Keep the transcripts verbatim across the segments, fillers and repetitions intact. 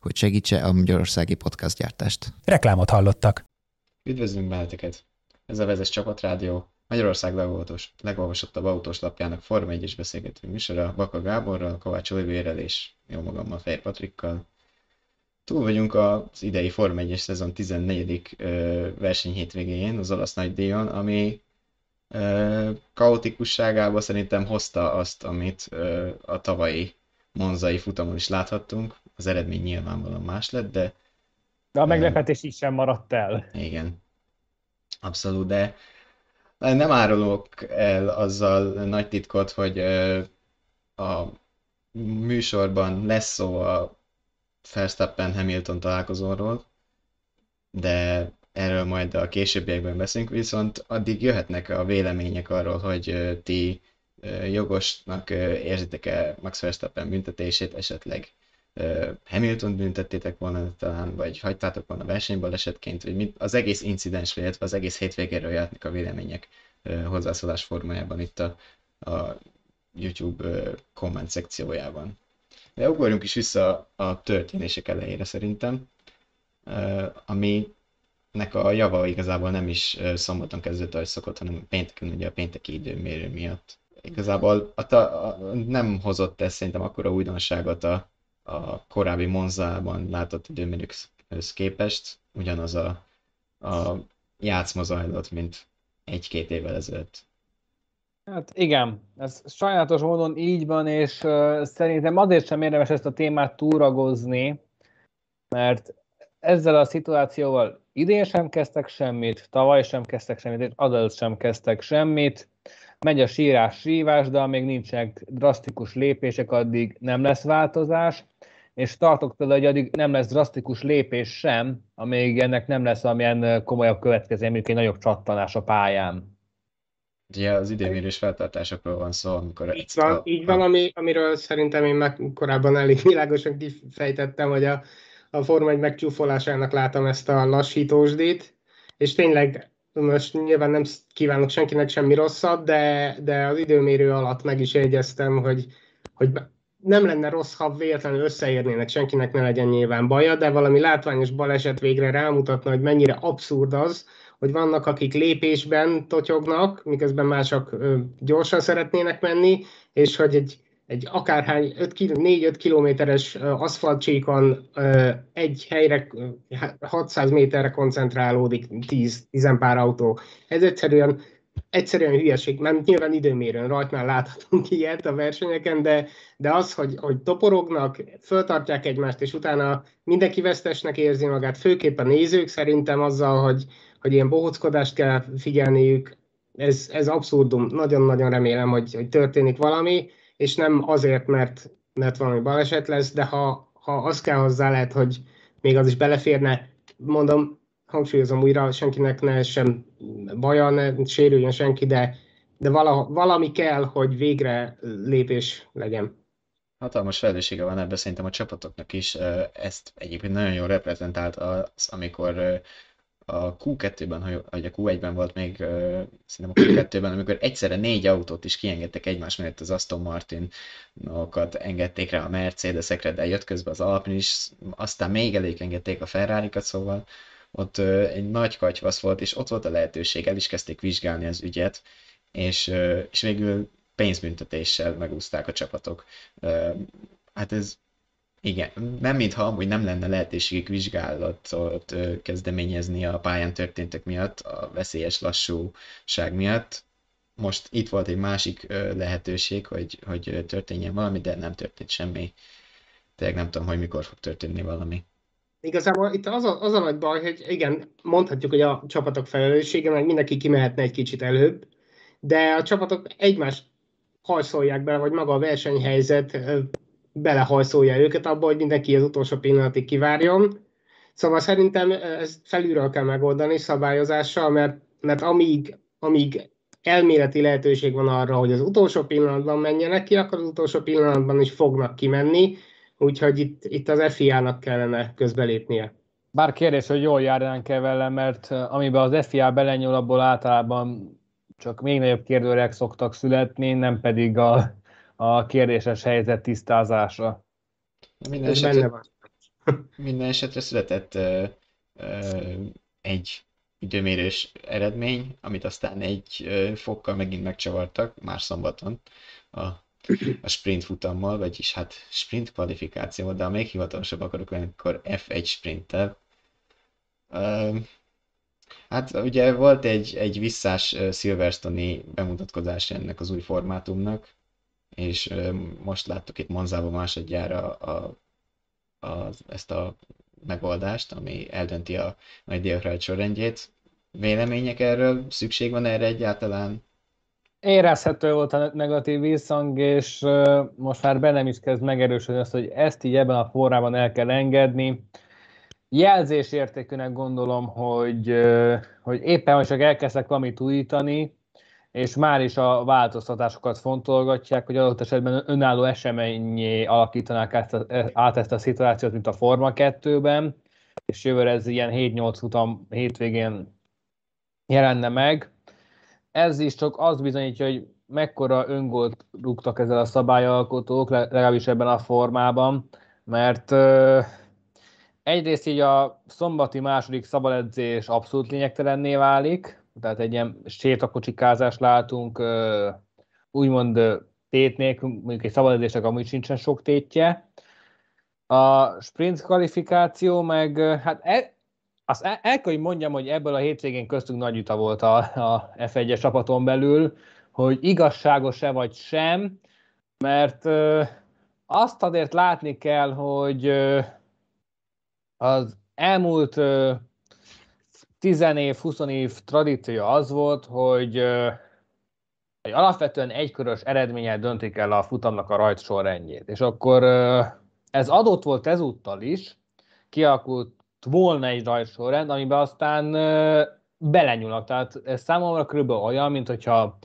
hogy segítse a magyarországi podcastgyártást. Reklámot hallottak. Üdvözlünk benneteket! Ez a Vezető Csapat Rádió, Magyarország legolvasott, legolvasottabb autós lapjának Forma egyes beszélgető műsora Baka Gáborral, Kovács Olivérrel és jó magammal, Fehér Patrikkal. Túl vagyunk az idei Forma egyes szezon tizennegyedik versenyhétvégén, az olasz nagydíjon, ami kaotikusságába szerintem hozta azt, amit a tavalyi monzai futamon is láthattunk. Az eredmény nyilvánvalóan más lett, de... De a meglepetés így sem maradt el. Igen, abszolút, de nem árulok el azzal nagy titkot, hogy a műsorban lesz szó a Verstappen-Hamilton találkozóról, de erről majd a későbbiekben beszélünk, viszont addig jöhetnek a vélemények arról, hogy ti jogosnak érzitek-e Max Verstappen büntetését, esetleg Hamilton büntettétek volna talán, vagy hagytátok volna versenybalesetként, vagy mit, az egész incidensről, illetve az egész hétvégéről jöhetnek a vélemények hozzászólás formájában itt a, a YouTube komment szekciójában. De ugorjunk is vissza a történések elejére szerintem, aminek a java igazából nem is szombaton kezdődött, ahogy szokott, hanem pénteken, ugye a pénteki időmérő miatt. Igazából a ta, a, nem hozott ez szerintem akkora újdonságot a, a korábbi Monzában látott időmérőkhöz képest, ugyanaz a, a játszma zajlott, mint egy-két évvel ezelőtt. Hát igen, ez sajnálatos módon így van, és uh, szerintem azért sem érdemes ezt a témát túragozni, mert ezzel a szituációval idén sem kezdtek semmit, tavaly sem kezdtek semmit, és azelőtt sem kezdtek semmit. Megy a sírás, sírás, de amíg nincsenek drasztikus lépések, addig nem lesz változás, és tartok tőle, hogy addig nem lesz drasztikus lépés sem, amíg ennek nem lesz valamilyen komolyabb következmény, mondjuk egy nagyobb csattanás a pályán. Ugye az időmérős feltartásokról van szó, amikor... Így van, a, így van ami, amiről szerintem én meg korábban elég világosan kifejtettem, hogy a, a Forma egy megcsúfolásának látom ezt a lassítósdit, és tényleg most nyilván nem kívánok senkinek semmi rosszat, de, de az időmérő alatt meg is jegyeztem, hogy, hogy nem lenne rossz, ha véletlenül összeérnének, senkinek ne legyen nyilván baja, de valami látványos baleset végre rámutatna, hogy mennyire abszurd az, hogy vannak, akik lépésben totyognak, miközben mások gyorsan szeretnének menni, és hogy egy, egy akárhány négy-öt kilométeres aszfaltcsíkon egy helyre hatszáz méterre koncentrálódik tíz-tíz pár autó. Ez egyszerűen, egyszerűen hülyeség, mert nyilván időmérőn rajtnál láthatunk ilyet a versenyeken, de, de az, hogy, hogy toporognak, föltartják egymást, és utána mindenki vesztesnek érzi magát, főképp a nézők szerintem azzal, hogy hogy ilyen bohóckodást kell figyelniük, ez, ez abszurdum. Nagyon-nagyon remélem, hogy, hogy történik valami, és nem azért, mert, mert valami baleset lesz, de ha, ha az kell hozzá, lehet, hogy még az is beleférne, mondom, hangsúlyozom újra, senkinek ne sem baja, ne sérüljön senki, de, de vala, valami kell, hogy végre lépés legyen. Hatalmas felelőssége van ebben szerintem a csapatoknak is. Ezt egyébként nagyon jól reprezentált az, amikor... A Q kettőben, vagy a Q egyben volt még, szerintem a Q kettőben, amikor egyszerre négy autót is kiengedtek egymás mellett, az Aston Martinokat engedték rá a Mercedesekre, de jött közben az Alpine is, aztán még elég engedték a Ferrarikat, szóval ott egy nagy katyvasz volt, és ott volt a lehetőség, el is kezdték vizsgálni az ügyet, és, és végül pénzbüntetéssel megúszták a csapatok. Hát ez... Igen, nem mintha amúgy nem lenne lehetőségük vizsgálatot kezdeményezni a pályán történtek miatt, a veszélyes lassúság miatt. Most itt volt egy másik lehetőség, hogy, hogy történjen valami, de nem történt semmi. Tehát nem tudom, hogy mikor fog történni valami. Igazából itt az a, az a nagy baj, hogy igen, mondhatjuk, hogy a csapatok felelőssége, mert mindenki kimehetne egy kicsit előbb, de a csapatok egymást hajszolják bele, vagy maga a versenyhelyzet belehajszolja őket abba, hogy mindenki az utolsó pillanatig kivárjon. Szóval szerintem ezt felülről kell megoldani szabályozással, mert, mert amíg, amíg elméleti lehetőség van arra, hogy az utolsó pillanatban menjenek ki, akkor az utolsó pillanatban is fognak kimenni, úgyhogy itt, itt az ef i á-nak kellene közbelépnie. Bár kérdés, hogy jól járnánk-e vele, mert amiben az ef i á belenyúl, abból általában csak még nagyobb kérdőrek szoktak születni, nem pedig a, a kérdéses helyzet tisztázása. Minden esetre, minden esetre született ö, ö, egy időmérős eredmény, amit aztán egy ö, fokkal megint megcsavartak, már szombaton a, a sprint futammal, vagyis hát sprint kvalifikációval, de ha még hivatalosabb akarok lenni, akkor ef egy sprinttel. Ö, hát ugye volt egy, egy visszás Silverstone-i bemutatkozás ennek az új formátumnak, és most láttuk itt Monzában másodjára a, a, ezt a megoldást, ami eldönti a nagy díjakra sorrendjét. Vélemények erről? Szükség van erre egyáltalán? Érezhető volt a negatív visszhang, és most már bennem is kezd megerősödni azt, hogy ezt így ebben a formában el kell engedni. Jelzésértékűnek gondolom, hogy, hogy éppen most csak elkezdek valamit újítani, és már is a változtatásokat fontolgatják, hogy adott esetben önálló eseményé alakítanák át, át ezt a szituációt, mint a Forma kettőben, és jövőre ez ilyen hét nyolc futam hétvégén jelenne meg. Ez is csak azt bizonyítja, hogy mekkora öngolt rúgtak ezzel a szabályalkotók, legalábbis ebben a formában, mert euh, egyrészt így a szombati második szabadedzés abszolút lényegtelenné válik, tehát egy ilyen sétakocsikázás látunk, úgymond tét nélkül, mondjuk egy szabadedzésnek amúgy sincsen sok tétje. A sprint kvalifikáció meg, hát el, azt el, el kell, hogy mondjam, hogy ebből a hétvégén köztünk nagy vita volt a, a ef egyes csapaton belül, hogy igazságos-e vagy sem, mert azt azért látni kell, hogy az elmúlt tíz év, húsz év tradíció az volt, hogy, hogy alapvetően egykörös eredménnyel döntik el a futamnak a rajtsorrendjét. És akkor ez adott volt ezúttal is, kialakult volna egy rajtsorrend, amiben aztán belenyúlnak. Tehát ez számomra körülbelül olyan, mint hogyha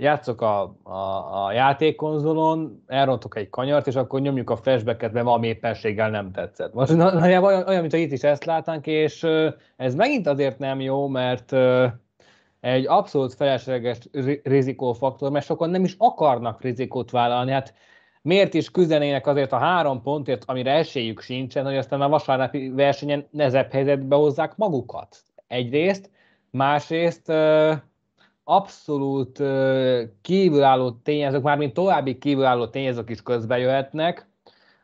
játszok a, a, a játékkonzolon, elrontok egy kanyart, és akkor nyomjuk a flashbacket, mert valami éppenséggel nem tetszett. Most na, na, olyan, olyan, mint hogy itt is ezt látnánk, és ez megint azért nem jó, mert egy abszolút felesleges rizikófaktor, mert sokan nem is akarnak rizikót vállalni. Hát miért is küzdenének azért a három pontért, amire esélyük sincsen, hogy aztán a vasárnapi versenyen nehezebb helyzetbe hozzák magukat? Egyrészt, másrészt abszolút kívülálló tényezők, mármint további kívülálló tényezők is közbejöhetnek,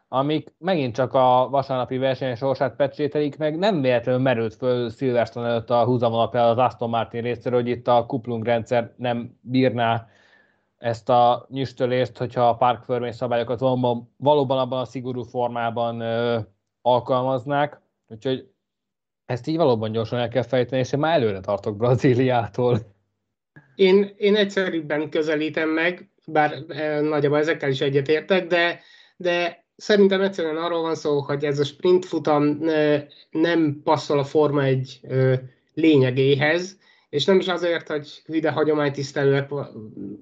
amik megint csak a vasárnapi verseny sorsát pecsételik, meg nem véletlenül merült föl Silverstone előtt a húzamonapján az Aston Martin részéről, hogy itt a kuplungrendszer nem bírná ezt a nyüstölést, hogyha a parkförmény szabályokat valóban, valóban abban a szigorú formában ö, alkalmaznák. Úgyhogy ezt így valóban gyorsan el kell fejteni, és én már előre tartok Brazíliától. Én, én egyszerűbben közelítem meg, bár eh, nagyjából ezekkel is egyetértek, de, de szerintem egyszerűen arról van szó, hogy ez a sprint futam eh, nem passzol a Forma egy eh, lényegéhez, és nem is azért, hogy ide hagyománytisztelőek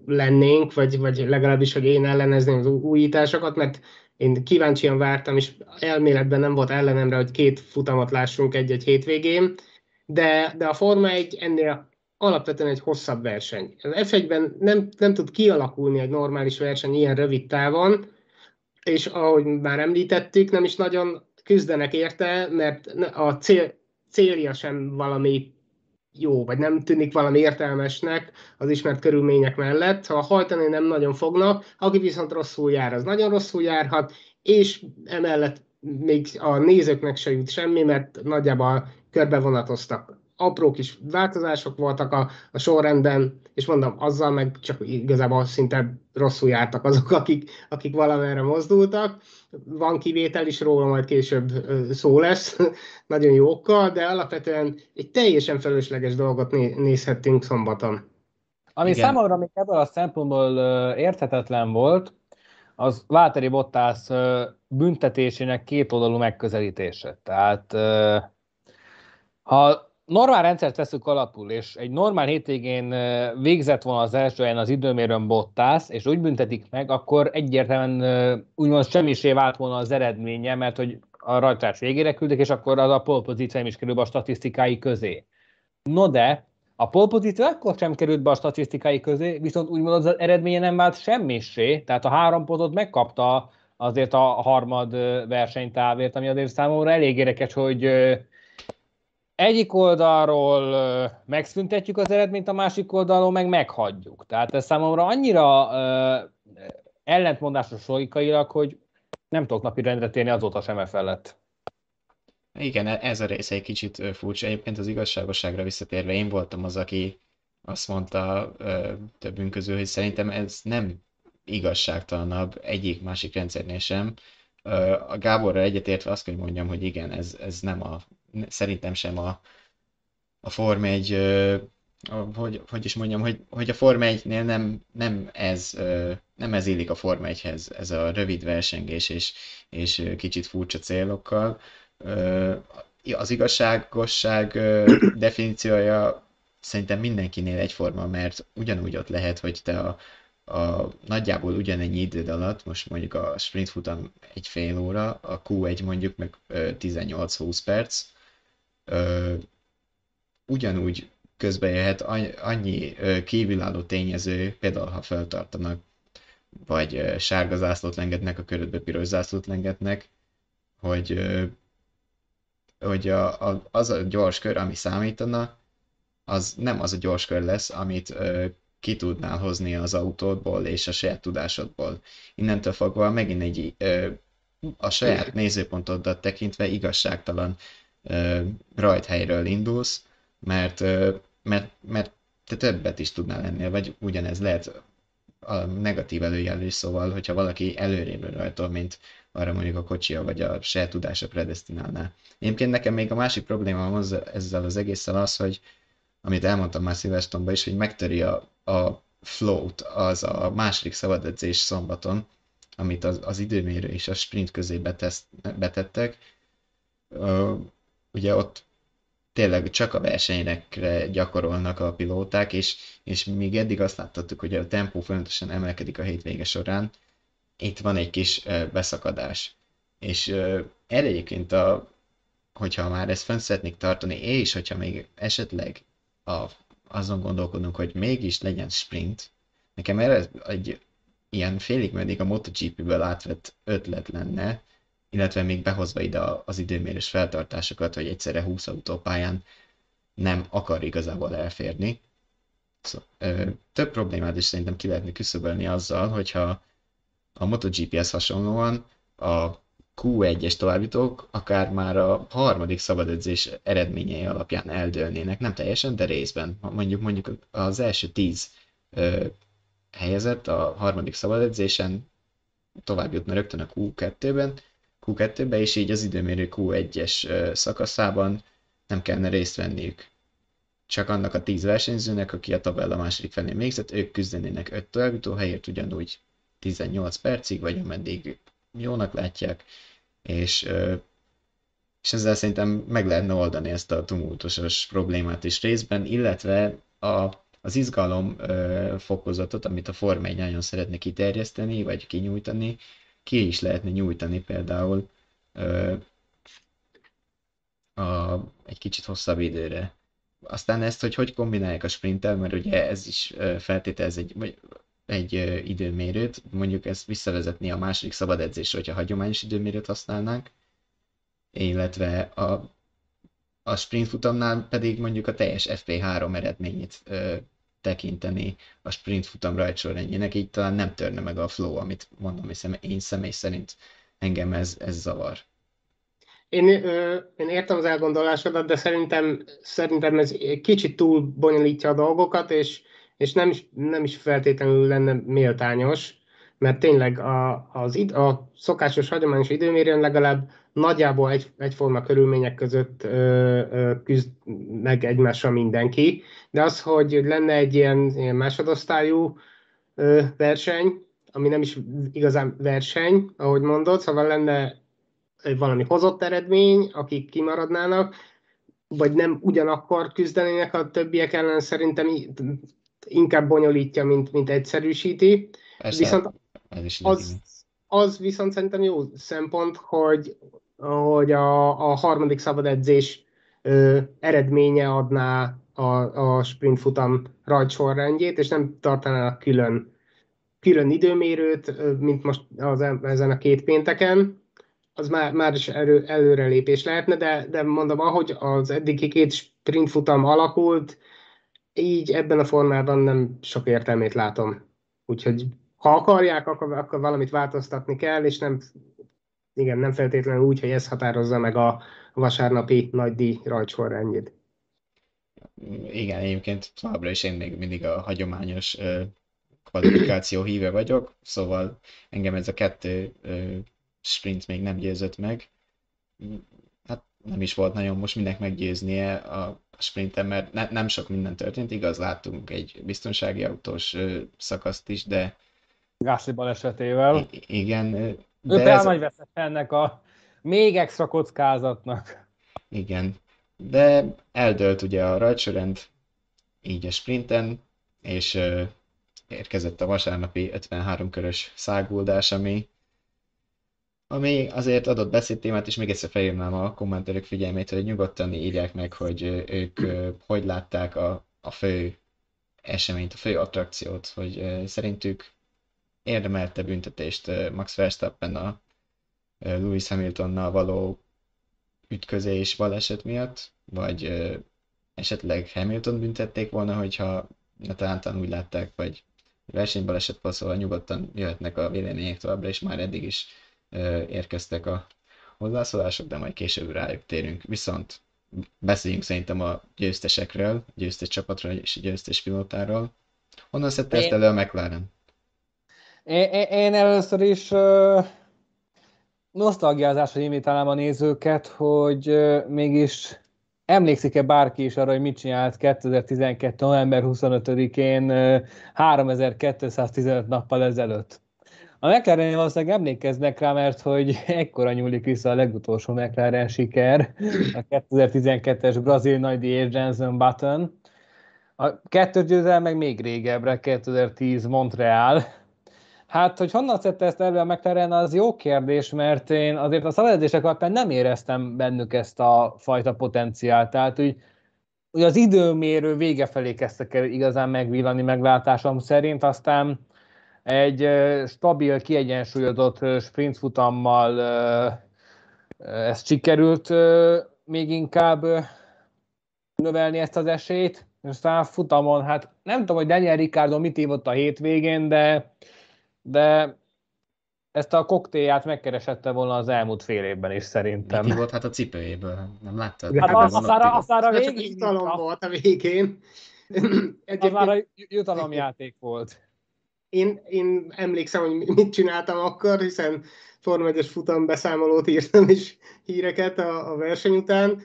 lennénk, vagy, vagy legalábbis, hogy én ellenezném az újításokat, mert én kíváncsian vártam, és elméletben nem volt ellenemre, hogy két futamot lássunk egy-egy hétvégén, de, de a Forma egy ennél alapvetően egy hosszabb verseny. Az ef egyben nem, nem tud kialakulni egy normális verseny ilyen rövid távon, és ahogy már említettük, nem is nagyon küzdenek érte, mert a cél, célja sem valami jó, vagy nem tűnik valami értelmesnek az ismert körülmények mellett. Ha hajtani nem nagyon fognak, aki viszont rosszul jár, az nagyon rosszul járhat, és emellett még a nézőknek se jut semmi, mert nagyjából körbevonatoztak. Apró kis változások voltak a, a sorrendben, és mondom, azzal meg csak igazából szinte rosszul jártak azok, akik, akik valamerre mozdultak. Van kivétel is, róla majd később szó lesz, nagyon jó okkal, de alapvetően egy teljesen felesleges dolgot né- nézhettünk szombaton. Ami igen, számomra még ebből a szempontból érthetetlen volt, az Valtteri Bottas büntetésének kétoldalú megközelítése. Tehát Ha normál rendszert veszük alapul, és egy normál hétvégén végzett volna az első helyen az időmérőn Bottas, és úgy büntetik meg, akkor egyértelműen úgymond semmisé vált volna az eredménye, mert hogy a rajtás végére küldtek, és akkor az a pole pozíció is kerül be a statisztikái közé. No de, a pole pozíció akkor sem került be a statisztikái közé, viszont úgymond az eredménye nem vált semmisé, tehát a három pontot megkapta azért a harmad versenytávért, ami azért számomra elég érdekes, hogy egyik oldalról megszüntetjük az eredményt, a másik oldalról meg meghagyjuk. Tehát ez számomra annyira uh, ellentmondásos logikailag, hogy nem tudok napirendre térni azóta sem e felett. Igen, ez a része egy kicsit furcsa. Egyébként az igazságosságra visszatérve én voltam az, aki azt mondta uh, többünk közül, hogy szerintem ez nem igazságtalanabb egyik-másik rendszernél sem. Uh, a Gáborra egyetértve azt kell mondjam, hogy igen, ez, ez nem a szerintem sem a, a Forma egy, hogy, hogy is mondjam, hogy, hogy a Forma egynél nem, nem, ez, nem ez illik a Forma egyhez, ez a rövid versengés és, és kicsit furcsa célokkal. Az igazságosság definíciója szerintem mindenkinél egyforma, mert ugyanúgy ott lehet, hogy te a, a nagyjából ugyanennyi időd alatt, most mondjuk a sprint futam egy fél óra, a kú egy mondjuk meg tizennyolc-húsz perc, Ö, ugyanúgy közbe jöhet annyi kívülálló tényező, például ha feltartanak, vagy sárga zászlót lengetnek, a körödbe piros zászlót lengetnek, hogy, hogy a, a, az a gyors kör, ami számítana, az nem az a gyors kör lesz, amit ö, ki tudnál hozni az autódból és a saját tudásodból. Innentől fogva megint egy ö, a saját nézőpontodat tekintve igazságtalan rajthelyről indulsz, mert, mert, mert te többet is tudnál lenni, vagy ugyanez lehet a negatív előjelű, szóval, hogyha valaki előrébb rajtol, mint arra mondjuk a kocsia, vagy a saját tudása predesztinálná. Egyébként nekem még a másik probléma ezzel az egésszel az, hogy amit elmondtam már Silverstone-ban is, hogy megtöri a, a flow-t, az a második szabadedzés szombaton, amit az, az időmérő és a sprint közé betesz, betettek. Ugye ott tényleg csak a versenyekre gyakorolnak a pilóták, és, és még eddig azt láttattuk, hogy a tempó folyamatosan emelkedik a hétvége során, itt van egy kis beszakadás. És erre egyébként, a, hogyha már ezt fent szeretnék tartani, és hogyha még esetleg a, azon gondolkodunk, hogy mégis legyen sprint, nekem erre egy ilyen félig meddig a MotoGP-ből átvett ötlet lenne, illetve még behozva ide az időmérős feltartásokat, hogy egyszerre húsz autópályán nem akar igazából elférni. Szóval, ö, több problémát is szerintem ki lehetne küszöbölni azzal, hogyha a MotoGP-hez hasonlóan a kú egyes továbbjutók akár már a harmadik szabadedzés eredményei alapján eldőlnének, nem teljesen, de részben. Mondjuk, mondjuk az első tíz ö, helyezett a harmadik szabadedzésen továbbjutna rögtön a kú kettőben, kú kettőbe, és így az időmérő kú egyes szakaszában nem kellene részt venniük. Csak annak a tíz versenyzőnek, aki a tabella második felén végzett, ők küzdenének öt továbbjutó helyért ugyanúgy tizennyolc percig, vagy ameddig jónak látják, és, és ezzel szerintem meg lehetne oldani ezt a tumultusos problémát is részben, illetve a, az izgalom fokozatot, amit a Forma egy nagyon szeretne kiterjeszteni, vagy kinyújtani, ki is lehetne nyújtani például ö, a, egy kicsit hosszabb időre. Aztán ezt, hogy hogy kombinálják a sprinttel, mert ugye ez is feltételez egy, egy ö, időmérőt, mondjuk ezt visszavezetni a második szabadedzésre, hogyha hagyományos időmérőt használnánk, illetve a, a sprintfutamnál pedig mondjuk a teljes ef pé három eredményét ö, tekinteni a sprint futam rajtsorrendjének, így talán nem törne meg a flow, amit mondom, hiszen én személy szerint engem ez, ez zavar. Én, ö, én értem az elgondolásodat, de szerintem, szerintem ez kicsit túl bonyolítja a dolgokat, és, és nem, is, nem is feltétlenül lenne méltányos, mert tényleg a, az id, a szokásos hagyományos időmérőn legalább nagyjából egy, egyforma körülmények között ö, ö, küzd meg egymással mindenki, de az, hogy lenne egy ilyen, ilyen másodosztályú ö, verseny, ami nem is igazán verseny, ahogy mondod, szóval lenne valami hozott eredmény, akik kimaradnának, vagy nem ugyanakkor küzdenének a többiek ellen, szerintem inkább bonyolítja, mint, mint egyszerűsíti. Persze, viszont az, az viszont szerintem jó szempont, hogy, hogy a, a harmadik szabad edzés ö, eredménye adná a, a sprintfutam rajtsorrendjét, és nem tartanának külön, külön időmérőt, mint most az, ezen a két pénteken. Az már, már is erő, előrelépés lehetne, de, de mondom, ahogy az eddigi két sprintfutam alakult, így ebben a formában nem sok értelmét látom. Úgyhogy ha akarják, akkor, akkor valamit változtatni kell, és nem, igen, nem feltétlenül úgy, hogy ez határozza meg a vasárnapi nagydíj rajtsorrendjét. Igen, egyébként továbbra is én még mindig a hagyományos ö, kvalifikáció híve vagyok, szóval engem ez a kettő ö, sprint még nem győzött meg. Hát nem is volt nagyon most minek meggyőznie a sprinten, mert ne, nem sok minden történt, igaz, láttunk egy biztonsági autós ö, szakaszt is, de... Gasly balesetével. I- igen. Ö, de ő ez... veszett ennek a még extra kockázatnak. Igen. De eldőlt ugye a rajtsorrend így a sprinten, és ö, érkezett a vasárnapi ötvenhárom körös száguldás, ami ami azért adott beszédtémát, és még egyszer felhívnám a kommentelők figyelmét, hogy nyugodtan írják meg, hogy ők hogy látták a, a fő eseményt, a fő attrakciót, hogy szerintük érdemelte büntetést Max Verstappen a Lewis Hamiltonnal való ütközés baleset miatt, vagy esetleg Hamilton büntették volna, hogyha talán úgy látták, vagy versenybaleset volt, szóval nyugodtan jöhetnek a vélemények továbbra, és már eddig is érkeztek a hozzászólások, de majd később rájuk térünk. Viszont beszéljünk szerintem a győztesekről, győztes csapatról és győztes pilótáról. Honnan szedte én... ezt elő a McLaren? Én, én először is uh, nosztalgiázásra imitálnám a nézőket, hogy uh, mégis emlékszik-e bárki is arra, hogy mit csinált kétezer-tizenkettő. november huszonötödikén uh, háromezer-kétszáztizenöt nappal ezelőtt. A McLaren valószínűleg emlékeznek rá, mert hogy ekkora nyúlik vissza a legutolsó McLaren siker, a kétezer-tizenkettes brazil nagydíj Jenson Button. A kettő győzelem meg még régebbre, kétezer-tíz Montreal. Hát, hogy honnan szedte ezt elő a McLaren, az jó kérdés, mert én azért a szabadedzések alapján nem éreztem bennük ezt a fajta potenciált. Tehát úgy, úgy az időmérő vége felé kezdtek el igazán megvillani meglátásom szerint, aztán egy stabil, kiegyensúlyozott sprintfutammal ez sikerült még inkább növelni ezt az esélyt. Aztán futamon, hát nem tudom, hogy Daniel Ricciardo mit ívott a hétvégén, de, de ezt a koktélját megkeresette volna az elmúlt fél évben is szerintem. Mit ívott? Hát a cipőjéből, nem láttad? Hát az, az, ára, az ára végig. Csak jutalom volt a végén. Az már a jutalomjáték volt. Én, én emlékszem, hogy mit csináltam akkor, hiszen Forma egyes futam beszámolót írtam is híreket a, a verseny után,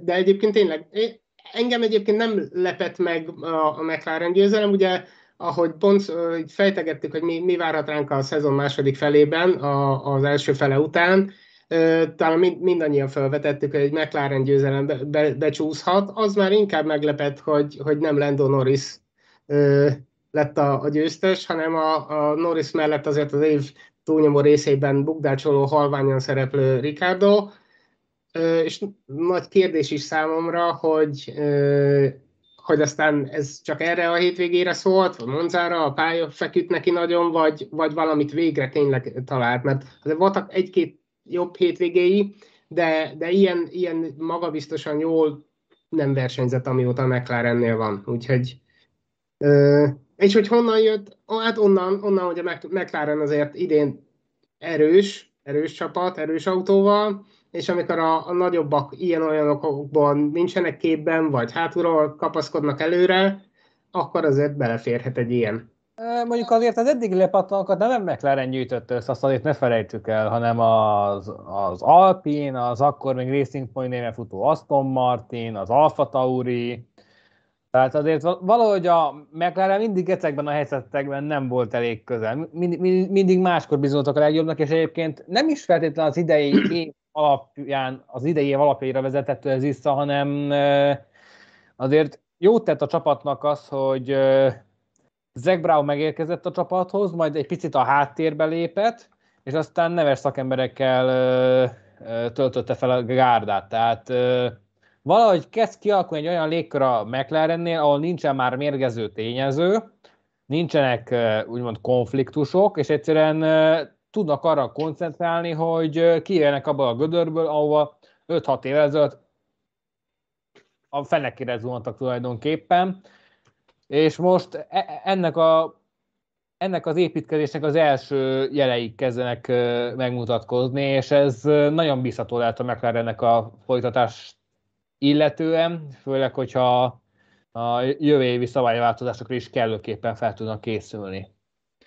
de egyébként tényleg, engem egyébként nem lepett meg a, a McLaren győzelem, ugye ahogy pont fejtegettük, hogy mi, mi várhat ránk a szezon második felében, a, az első fele után, talán mindannyian felvetettük, hogy egy McLaren győzelem be, be, becsúszhat, az már inkább meglepett, hogy, hogy nem Lando Norris lett a, a győztes, hanem a, a Norris mellett azért az év túlnyomó részében bukdácsoló, halványan szereplő Ricciardo, és nagy kérdés is számomra, hogy, hogy aztán ez csak erre a hétvégére szólt, vagy Monzára, a pálya feküdt neki nagyon, vagy, vagy valamit végre tényleg talált, mert azért voltak egy-két jobb hétvégéi, de, de ilyen, ilyen magabiztosan jól nem versenyzett, amióta a McLarennél van, úgyhogy és hogy honnan jött, hát onnan, onnan, hogy a McLaren azért idén erős, erős csapat, erős autóval, és amikor a, a nagyobbak ilyen-olyanokban nincsenek képben, vagy hátulról kapaszkodnak előre, akkor azért beleférhet egy ilyen. Mondjuk azért az eddig lepattanokat nem a McLaren gyűjtött össze, azt azért ne felejtjük el, hanem az, az Alpine, az akkor még Racing Point néven futó Aston Martin, az Alpha Tauri. Tehát azért valahogy a McLaren mindig ezekben a helyzetekben nem volt elég közel. Mind, mind, mindig máskor bizonyultak a legjobbnak, és egyébként nem is feltétlenül az idei év alapján, az idei év alapjaira vezetett ez vissza, hanem azért jót tett a csapatnak az, hogy Zac Brown megérkezett a csapathoz, majd egy picit a háttérbe lépett, és aztán neves szakemberekkel töltötte fel a gárdát. Tehát valahogy kezd kialakulni egy olyan légkör a McLarennél, ahol nincsen már mérgező tényező, nincsenek úgymond konfliktusok, és egyszerűen tudnak arra koncentrálni, hogy kijönnek abba a gödörből, ahova öt-hat évvel ezelőtt a fenekére zuhantak tulajdonképpen. És most ennek, a, ennek az építkezésnek az első jelei kezdenek megmutatkozni, és ez nagyon bízható lehet a McLarennek a folytatást illetően, főleg, hogyha a jövő évi szabályváltozásokra is kellőképpen fel tudnak készülni.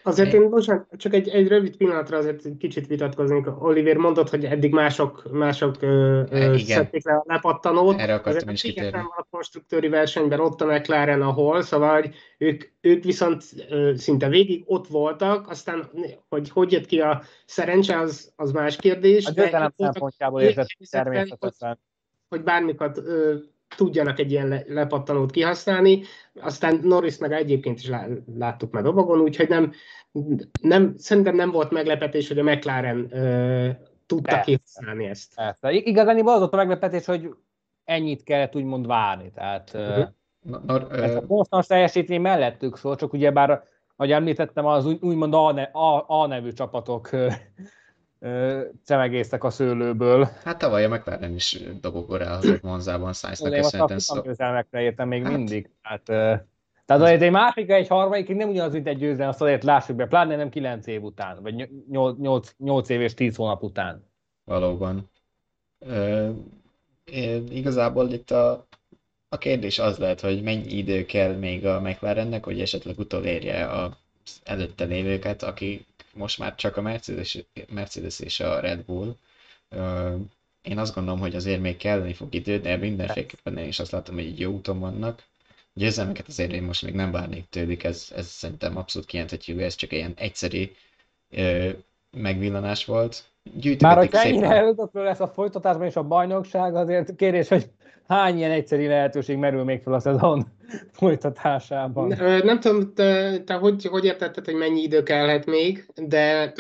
Azért én bocsánat, csak egy, egy rövid pillanatra azért egy kicsit vitatkoznék. Olivér mondott, hogy eddig mások, mások szedték le a lepattanót. Erre akartam is kitérni. Azért a konstruktőri versenyben ott a McLaren, ahol, szóval ők, ők viszont ö, szinte végig ott voltak, aztán hogy hogy jött ki a szerencse, az, az más kérdés. A győzelem szempontjából érzett természetesen. Hogy bármikat... Ö, tudjanak egy ilyen le- lepattanót kihasználni, aztán Norris meg egyébként is láttuk már dobogon, úgyhogy nem, nem, szerintem nem volt meglepetés, hogy a McLaren ö, tudta persze, kihasználni ezt. Persze. Igazán az ott a meglepetés, hogy ennyit kellett úgymond várni, tehát a konstans teljesítmény mellettük szól, csak ugyebár, ahogy említettem, az úgymond A nevű csapatok csemegésztek a szőlőből. Hát tavaly a McLaren is dobogorálhatott Monzában Sainznak, és szerintem szó. Én most a értem még hát. mindig. Tehát, tehát azért egy másik, egy harmadik, nem ugyanaz, mint egy győzelem, azt azért lássuk be, pláne nem kilenc év után, vagy nyolc év és tíz hónap után. Valóban. E, igazából itt a, a kérdés az lehet, hogy mennyi idő kell még a McLarennek, hogy esetleg utolérje az előtte lévőket, aki most már csak a Mercedes, Mercedes és a Red Bull. Én azt gondolom, hogy azért még kelleni fog idő, de mindenféleképpen én is azt látom, hogy így jó úton vannak. Győzelmeket azért én most még nem várnék tőlük, ez, ez szerintem abszolút kijelenthetjük, ez csak ilyen egyszeri megvillanás volt. Már hogy ennyire előzöttől lesz a folytatásban és a bajnokság, azért kérdés, hogy hány ilyen egyszerű lehetőség merül még fel a szezon folytatásában? Nem, nem tudom, te, te hogy, hogy értetted, hogy mennyi idő kellhet még, de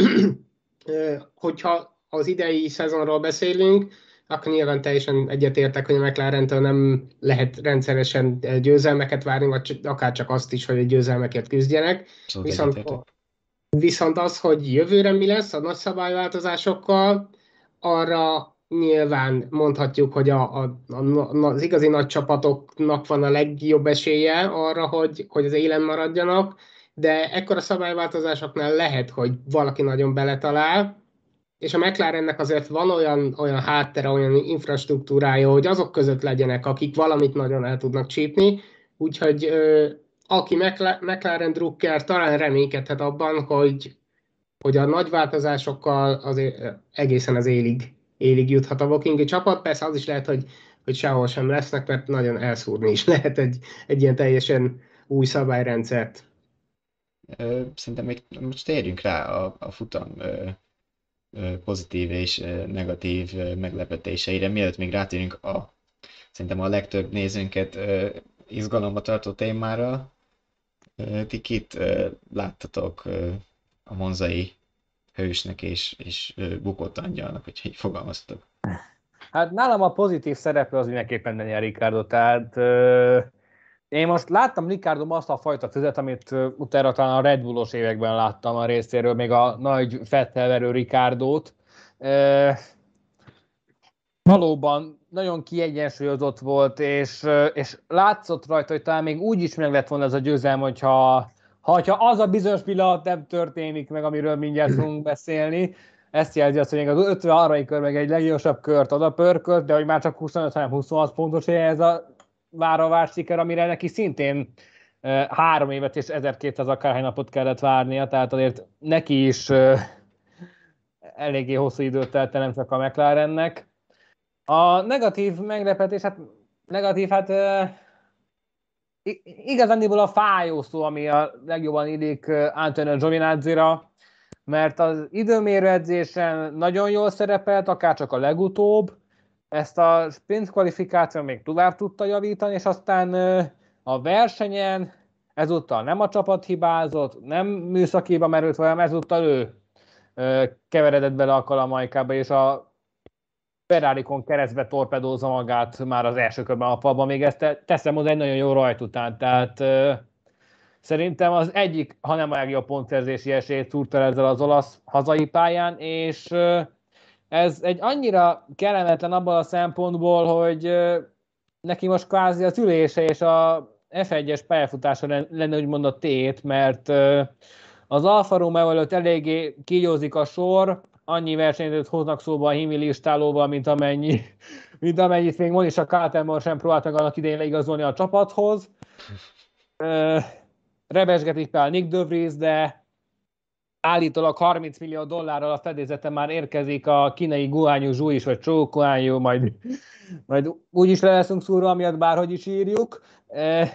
hogyha az idei szezonról beszélünk, akkor nyilván teljesen egyetértek, hogy a McLarentől nem lehet rendszeresen győzelmeket várni, vagy akár csak azt is, hogy egy győzelmekért küzdjenek. Szóval viszont, viszont az, hogy jövőre mi lesz a nagy szabályváltozásokkal, arra nyilván mondhatjuk, hogy a, a, a, az igazi nagy csapatoknak van a legjobb esélye arra, hogy, hogy az élen maradjanak, de ekkora szabályváltozásoknál lehet, hogy valaki nagyon beletalál, és a McLarennek azért van olyan, olyan háttere, olyan infrastruktúrája, hogy azok között legyenek, akik valamit nagyon el tudnak csípni, úgyhogy ö, aki McLaren drukker talán reménykedhet abban, hogy, hogy a nagy változásokkal azért, egészen az élig élig juthat a walkingi csapat, persze az is lehet, hogy, hogy sehol sem lesznek, mert nagyon elszúrni is lehet egy, egy ilyen teljesen új szabályrendszert. Szerintem még most térjünk rá a, a futam pozitív és negatív meglepetéseire, mielőtt még rátérünk a szerintem a legtöbb nézőnket izgalomba tartó témára. Ti kit láttatok a monzai hősnek és, és bukott angyalnak, hogy így fogalmaztok? Hát nálam a pozitív szereplő az mindenképpen Daniel Ricciardo, tehát euh, én most láttam Ricciardom azt a fajta tüzet, amit utána talán a Red Bullos években láttam a részéről, még a nagy Vettel-verő Ricciardót. Euh, valóban nagyon kiegyensúlyozott volt, és, és látszott rajta, hogy talán még úgy is meg lett volna ez a győzelem, hogyha Ha az a bizonyos pillanat nem történik meg, amiről mindjárt fogunk beszélni, ezt jelzi azt, hogy még az ötvenharmadik kör meg egy leggyorsabb kört oda pörkölt, de hogy már csak huszonöt, hanem huszonhat pontos, hogy ez a váravás siker, amire neki szintén e, három évet és ezerkétszáz akárhány napot kellett várnia, tehát azért neki is e, eléggé hosszú időt telt, nem csak a McLarennek. A negatív meglepetés, hát negatív, hát... E, igazándiból a fájó szó, ami a legjobban illik Antonio Giovinazzi-ra, mert az időmérő edzésen nagyon jól szerepelt, akár csak a legutóbb, ezt a sprint kvalifikáción még tovább tudta javítani, és aztán a versenyen ezúttal nem a csapat hibázott, nem műszakiba merült, hanem ezúttal ő keveredett bele a kalamajkába, és a Ferrarikon keresztbe torpedózza magát már az első körben a falban, még ezt teszem hozzá egy nagyon jó rajt után, tehát szerintem az egyik, ha nem a legjobb pontszerzési esélyt szúrta ezzel az olasz hazai pályán, és ez egy annyira kellemetlen abban a szempontból, hogy neki most kvázi az ülése és a ef egyes pályafutása lenne úgymond a tét, mert az Alfa Romeo előtt eléggé kígyózik a sor, annyi versenyzőt hoznak szóba a hími listálóval, mint amennyi, mint amennyit még Monisha Kaltenborn sem próbált meg annak idején leigazolni a csapathoz. Rebesgetik például Nick de Vries, de állítólag harminc millió dollárral a fedélzeten már érkezik a kínai Guanyu Zhou is, vagy Zhou Guanyu, majd, majd úgy is le leszünk szúrva, amiatt bárhogy is írjuk. E,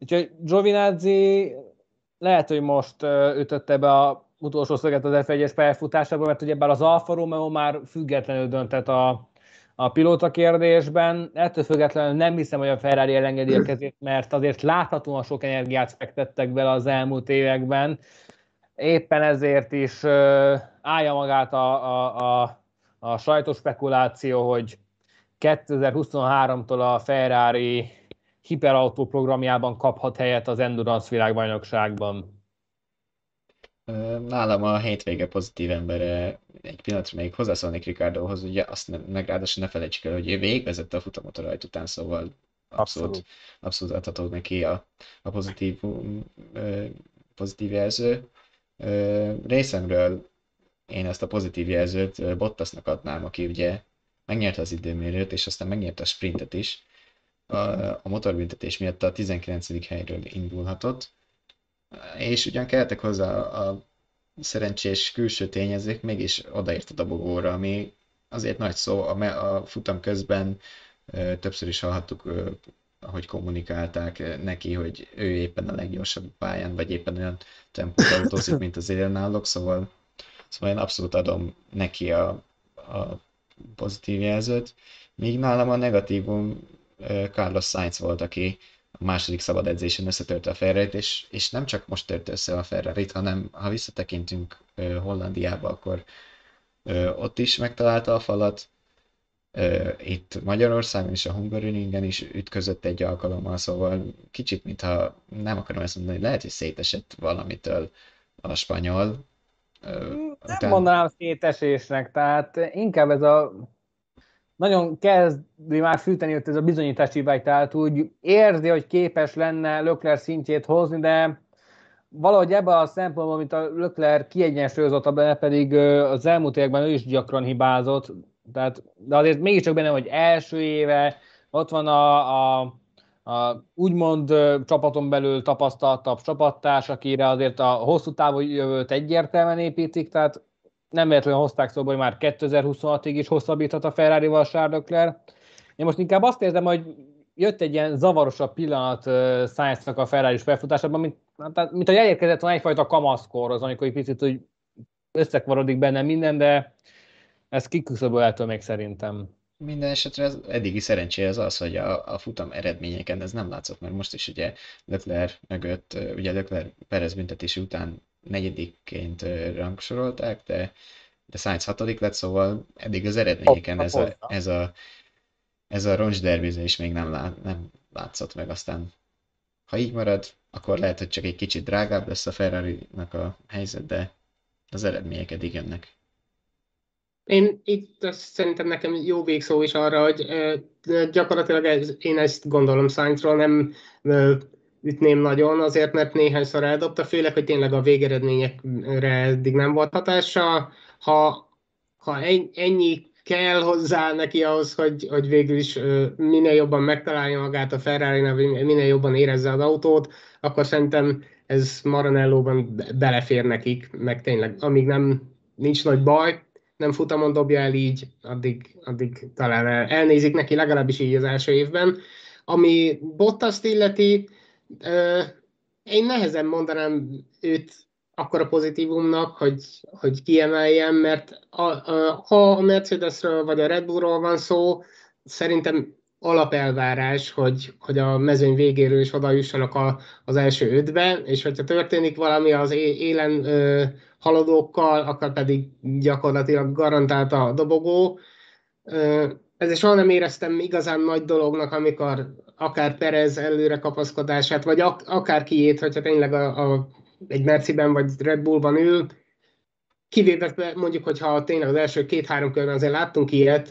úgyhogy Giovinazzi lehet, hogy most ütötte be a utolsó szöget az ef egyes pályafutásából, mert ugye bár az Alfa Romeo már függetlenül döntett a, a pilóta kérdésben, ettől függetlenül nem hiszem, hogy a Ferrari elengedi a kezét, mert azért láthatóan sok energiát fektettek bele az elmúlt években, éppen ezért is állja magát a, a, a, a sajtos spekuláció, hogy kétezer-huszonháromtól a Ferrari hiperautó programjában kaphat helyet az Endurance világbajnokságban. Nálam a hétvége pozitív embere, egy pillanatra még hozzászólnék Ricciardóhoz, ugye azt ne, meg ráadásul ne felejtsük el, hogy ő végigvezette a futamot a rajt után, szóval abszolút, abszolút adható neki a, a pozitív, pozitív jelző. Részemről én ezt a pozitív jelzőt Bottasnak adnám, aki ugye megnyerte az időmérőt, és aztán megnyerte a sprintet is. A, a motorbüntetés miatt a tizenkilencedik helyről indulhatott, és ugyan kellettek hozzá a, a szerencsés külső tényezők, mégis odaért a dobogóra, ami azért nagy szó, a, a futam közben ö, többször is hallhattuk, ö, ahogy kommunikálták neki, hogy ő éppen a leggyorsabb pályán, vagy éppen olyan tempót autózik, mint az én nálok, szóval, szóval én abszolút adom neki a, a pozitív jelzőt. Míg nálam a negatívum Carlos Sainz volt, aki a második szabad edzésen összetörte a Ferrarit, és, és nem csak most törte össze a Ferrarit, hanem ha visszatekintünk Hollandiába, akkor ott is megtalálta a falat, itt Magyarországon és a Hungaroringen is ütközött egy alkalommal, szóval kicsit, mintha nem akarom ezt mondani, lehet, hogy szétesett valamitől a spanyol. Nem után... mondanám szétesésnek, tehát inkább ez a nagyon kezdi már fűteni őt ez a bizonyítási hibáj, tehát úgy érzi, hogy képes lenne Leclerc szintjét hozni, de valahogy ebben a szempontból, mint a Leclerc kiegyensúlyozottabb, de pedig az elmúlt években ő is gyakran hibázott, tehát, de azért mégiscsak benne, hogy első éve, ott van a, a, a úgymond csapaton belül tapasztaltabb csapattárs, akire azért a hosszú távú jövőt egyértelműen építik, tehát nem véletlenül hozták szóba, hogy már kétezer-huszonhatig is hosszabbíthat a Ferrarival Charles Leclerc. Én most inkább azt érzem, hogy jött egy ilyen zavarosabb pillanat uh, Sainznak a Ferrari-s felfutásában, mint, tehát, mint hogy elérkezett van egyfajta kamaszkorhoz, amikor egy picit úgy összekvarodik benne minden, de ez kiküszöbölhető még szerintem. Minden esetre az eddigi szerencséje az az, hogy a, a futam eredményeken ez nem látszott, mert most is ugye Leclerc mögött, ugye Leclerc Pérez büntetési után negyedikként rangsorolták, de, de Sainz hatodik lett, szóval eddig az eredményeken ez a, ez a, ez a roncsdervizés még nem, lát, nem látszott meg, aztán ha így marad, akkor lehet, hogy csak egy kicsit drágább lesz a Ferrari-nak a helyzet, de az eredmények eddig jönnek. Én itt szerintem nekem jó végszó is arra, hogy gyakorlatilag ez, én ezt gondolom Sainzról, nem ütném nagyon, azért, mert néhányszor eldobta, főleg, hogy tényleg a végeredményekre eddig nem volt hatása. Ha, ha ennyi kell hozzá neki ahhoz, hogy, hogy végül is minél jobban megtalálja magát a Ferrarinál, vagy minél jobban érezze az autót, akkor szerintem ez Maranellóban belefér nekik, meg tényleg, amíg nem, nincs nagy baj, nem futamon dobja el így, addig, addig talán el, elnézik neki, legalábbis így az első évben. Ami Bottaszt illeti, én nehezen mondanám őt akkora pozitívumnak, hogy, hogy kiemeljem, mert a, a, ha a Mercedesről vagy a Red Bullról van szó, szerintem alapelvárás, hogy, hogy a mezőny végéről is oda jussanak a, az első ötbe, és hogyha történik valami az élen ö, haladókkal, akkor pedig gyakorlatilag garantált a dobogó. Ö, ezért soha nem éreztem igazán nagy dolognak, amikor akár Perez előre kapaszkodását, vagy ak- akár kiét, hogyha tényleg a, a, egy Merciben vagy Red Bullban ül, kivéve mondjuk, hogyha tényleg az első két-három körben azért láttunk ilyet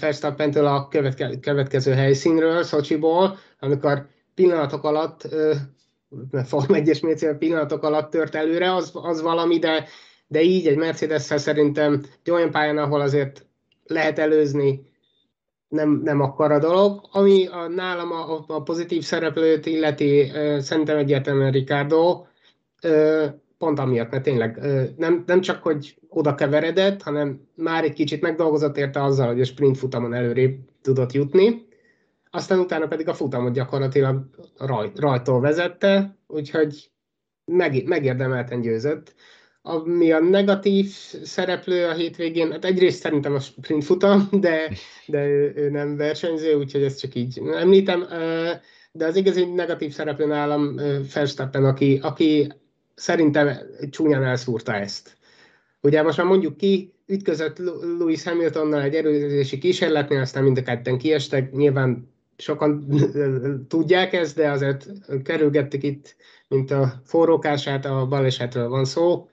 Verstappentől a követke, következő helyszínről, Szocsiból, amikor pillanatok alatt, Forma egyes mércével pillanatok alatt tört előre, az, az valami, de, de így egy Mercedes-szel szerintem egy olyan pályán, ahol azért lehet előzni, nem, nem akkora dolog. Ami a, nálam a, a pozitív szereplőt illeti, szerintem egyértelműen Ricciardo, pont amiatt, mert tényleg nem, nem csak, hogy oda keveredett, hanem már egy kicsit megdolgozott érte azzal, hogy a sprint futamon előrébb tudott jutni, aztán utána pedig a futamot gyakorlatilag raj, rajtól vezette, úgyhogy meg, megérdemelten győzött. Ami a negatív szereplő a hétvégén, hát egyrészt szerintem a sprint futam, de, de ő, ő nem versenyző, úgyhogy ezt csak így említem, de az igazi negatív szereplő nálam Verstappen, aki, aki szerintem csúnyán elszúrta ezt. Ugye most már mondjuk ki, ütközött Lewis Hamiltonnal egy erőzési kísérletnél, aztán mind a ketten kiestek, nyilván sokan tudják ezt, de azért kerülgettek itt, mint a forrókását, a balesetről van szó,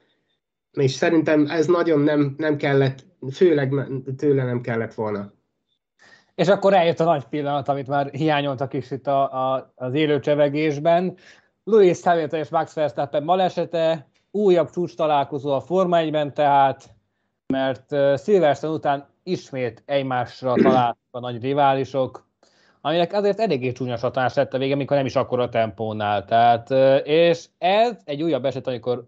és szerintem ez nagyon nem, nem kellett, főleg tőle nem kellett volna. És akkor eljött a nagy pillanat, amit már hiányoltak is itt a, a, az élő csevegésben. Lewis Hamilton és Max Verstappen balesete, újabb csúcs találkozó a Forma egyben tehát, mert Silverstone után ismét egymásra találtak a nagy riválisok, aminek azért eléggé csúnya satánás lett a vége, mikor nem is akkora tempónál. Tehát, és ez egy újabb eset, amikor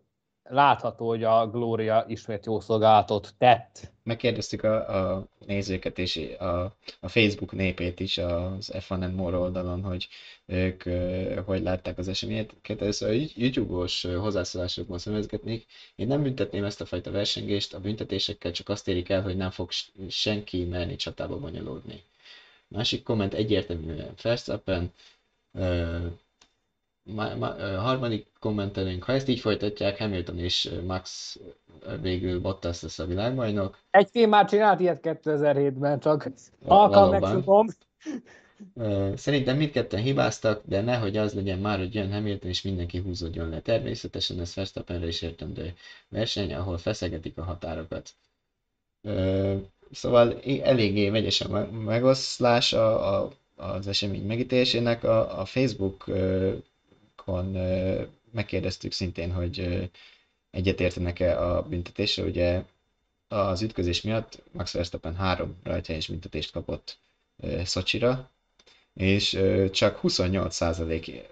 látható, hogy a Glória ismét jó szolgálatot tett. Megkérdeztük a, a nézőket és a, a Facebook népét is az ef egy and More oldalon, hogy ők hogy látták az eseményeket. Először a YouTube-os hozzászólásokban szemezgetnék. Én nem büntetném ezt a fajta versengést, a büntetésekkel csak azt érik el, hogy nem fog senki merni csatába bonyolódni. Másik komment egyértelműen Verstappen. Ma, ma, harmadik kommentelünk, ha ezt így folytatják, Hamilton és Max végül Bottas lesz a világbajnok. Egy film már csinált ilyet kétezer-hétben, csak halkan megszupom. Szerintem mindketten hibáztak, de nehogy az legyen már, hogy jön Hamilton és mindenki húzódjon le. Természetesen ez Verstappenre is értendő verseny, ahol feszegetik a határokat. Szóval eléggé vegyes a megoszlás a, a, az esemény megítélésének. A, a Facebook megkérdeztük szintén, hogy egyetértenek-e a büntetésre, ugye az ütközés miatt Max Verstappen három rajthelyes büntetést kapott Szocsira, és csak huszonnyolc százalék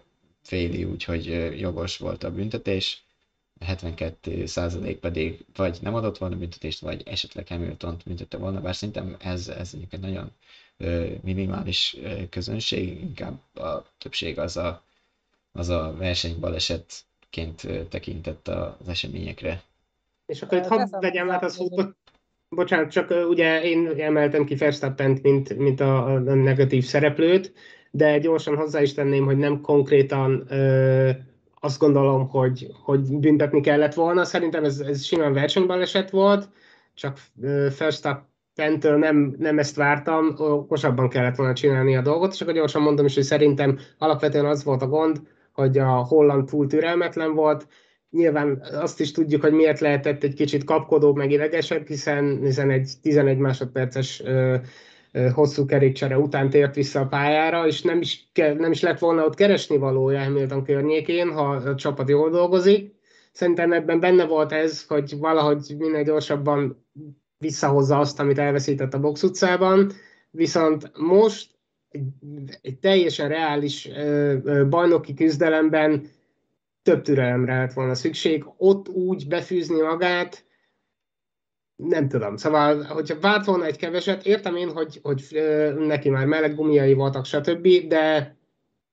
féli, úgyhogy jogos volt a büntetés, hetvenkét százalék pedig vagy nem adott volna büntetést, vagy esetleg Hamiltont büntette volna, bár szerintem ez, ez egy nagyon minimális közönség, inkább a többség az a az a versenybalesetként tekintett az eseményekre. És akkor itt hadd vegyem át a szót, bocsánat, csak ugye én emeltem ki Verstappent, mint, mint a negatív szereplőt, de gyorsan hozzá is tenném, hogy nem konkrétan ö, azt gondolom, hogy, hogy büntetni kellett volna. Szerintem ez, ez simán versenybaleset volt, csak Verstappentől nem, nem ezt vártam, okosabban kellett volna csinálni a dolgot, és akkor gyorsan mondom is, hogy szerintem alapvetően az volt a gond, hogy a holland túl türelmetlen volt. Nyilván azt is tudjuk, hogy miért lehetett egy kicsit kapkodóbb, meg idegesebb, hiszen, hiszen egy tizenegy másodperces ö, ö, hosszú kerékcsere után tért vissza a pályára, és nem is, nem is lett volna ott keresni valója Hamilton környékén, ha a csapat jól dolgozik. Szerintem ebben benne volt ez, hogy valahogy minél gyorsabban visszahozza azt, amit elveszített a box utcában, viszont most egy teljesen reális bajnoki küzdelemben több türelemre lett volna szükség, ott úgy befűzni magát, nem tudom. Szóval, hogyha várt volna egy keveset, értem én, hogy, hogy neki már meleg gumiai voltak, stb., de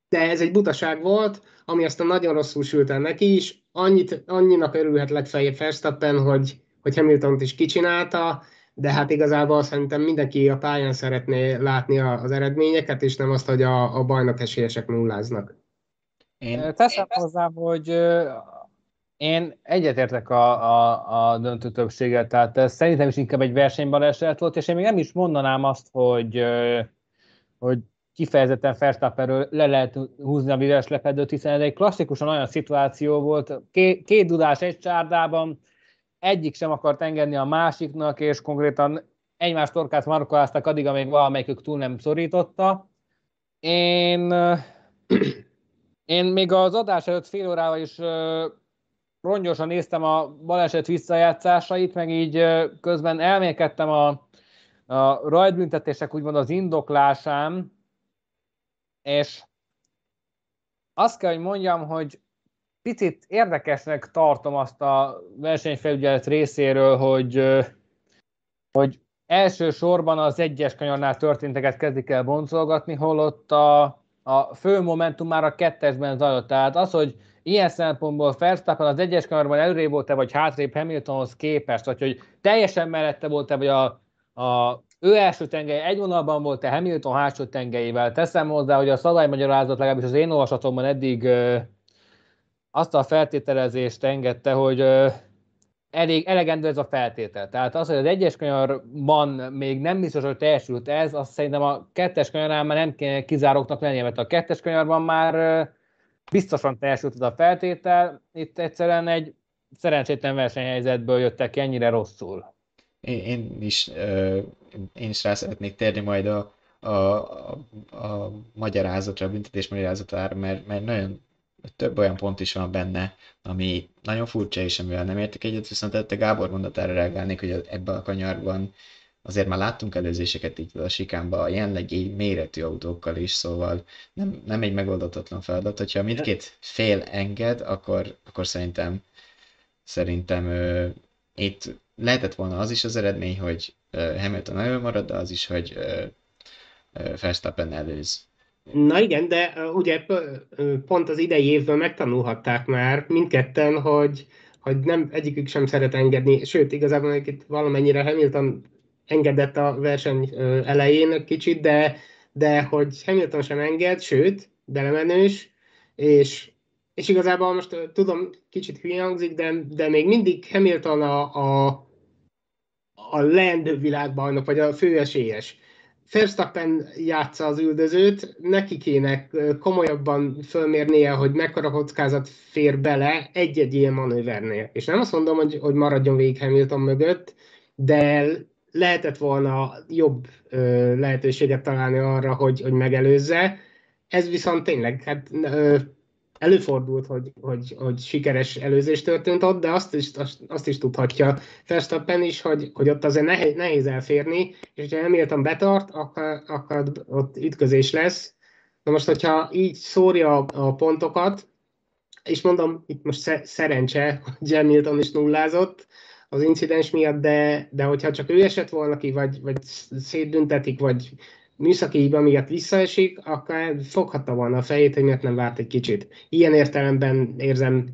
de ez egy butaság volt, ami aztán nagyon rosszul sült el neki is. Annyit, annyinak örülhet legfeljebb Verstappen, hogy, hogy Hamiltont is kicsinálta, de hát igazából szerintem mindenki a pályán szeretné látni az eredményeket, és nem azt, hogy a, a bajnok esélyesek nulláznak. Én teszem én hozzá, hogy én egyetértek a, a, a döntő többséggel, tehát szerintem is inkább egy versenybaleset volt, és én még nem is mondanám azt, hogy, hogy kifejezetten Verstappenről le lehet húzni a vizes lepedőt, hiszen ez egy klasszikusan olyan szituáció volt, két, két dudás egy csárdában, egyik sem akart engedni a másiknak, és konkrétan egymás torkát markoláztak addig, amíg valamelyikük túl nem szorította. Én, én még az adás előtt fél órával is rongyosan néztem a baleset visszajátszásait, meg így közben elmélkedtem a, a rajtbüntetések, úgymond az indoklásán, és azt kell, hogy mondjam, hogy picit érdekesnek tartom azt a versenyfelügyelet részéről, hogy, hogy elsősorban az egyes kanyarnál történteket kezdik el boncolgatni, holott a, a fő momentum már a kettesben zajlott. Tehát az, hogy ilyen szempontból Verstappen az egyes kanyarban előrébb volt-e, vagy hátrébb Hamiltonhoz képest, vagy hogy teljesen mellette volt-e, vagy a, a ő első tengely egy vonalban volt-e Hamilton hátsó tengelyével. Teszem hozzá, hogy a szabálymagyarázat legalábbis az én olvasatomban eddig azt a feltételezést engedte, hogy ö, elég elegendő ez a feltétel. Tehát az, hogy az egyes kanyarban még nem biztos, hogy teljesült ez, azt szerintem a kettes kanyarnál már nem kéne kizáróknak lennie, mert a kettes kanyarban már ö, biztosan teljesült ez a feltétel. Itt egyszerűen egy szerencsétlen versenyhelyzetből jöttek ki ennyire rosszul. Én, én, is, ö, én is rá szeretnék térni majd a, a, a, a magyarázatra, a büntetés magyarázatára, mert, mert nagyon több olyan pont is van benne, ami nagyon furcsa, és amivel nem értek egyet, viszont ettől Gábor mondatára reagálnék, hogy ebben a kanyarban azért már láttunk előzéseket így a sikánban a jelenlegi méretű autókkal is, szóval nem, nem egy megoldatlan feladat, hogyha mindkét fél enged, akkor, akkor szerintem szerintem ö, itt lehetett volna az is az eredmény, hogy ö, Hamilton előmarad, de az is, hogy ö, ö, Verstappen előz. Na igen, de ugye pont az idei évből megtanulhatták már mindketten, hogy, hogy nem egyikük sem szeret engedni, sőt, igazából itt valamennyire Hamilton engedett a verseny elején kicsit, de, de hogy Hamilton sem enged, sőt, belemenős, és, és igazából most tudom, kicsit hülye hangzik, de, de még mindig Hamilton a, a, a leendő világbajnok, vagy a főesélyes. Verstappen játsza az üldözőt, neki kéne komolyabban fölmérnie, hogy mekkora kockázat fér bele egy-egy ilyen manővernél. És nem azt mondom, hogy, hogy maradjon végig Hamilton mögött, de lehetett volna jobb ö, lehetőséget találni arra, hogy, hogy megelőzze. Ez viszont tényleg hát, ö, előfordult, hogy, hogy, hogy sikeres előzés történt ott, de azt is, azt, azt is tudhatja Verstappen is, hogy, hogy ott azért nehéz, nehéz elférni, és ha Hamilton betart, akkor, akkor ott ütközés lesz. Na most, hogyha így szórja a pontokat, és mondom, itt most szerencse, hogy Hamilton is nullázott az incidens miatt, de, de hogyha csak ő esett volna ki, vagy, vagy szétbüntetik, vagy műszaki hiba miatt visszaesik, akkor foghatta volna a fejét, hogy miért nem várt egy kicsit. Ilyen értelemben érzem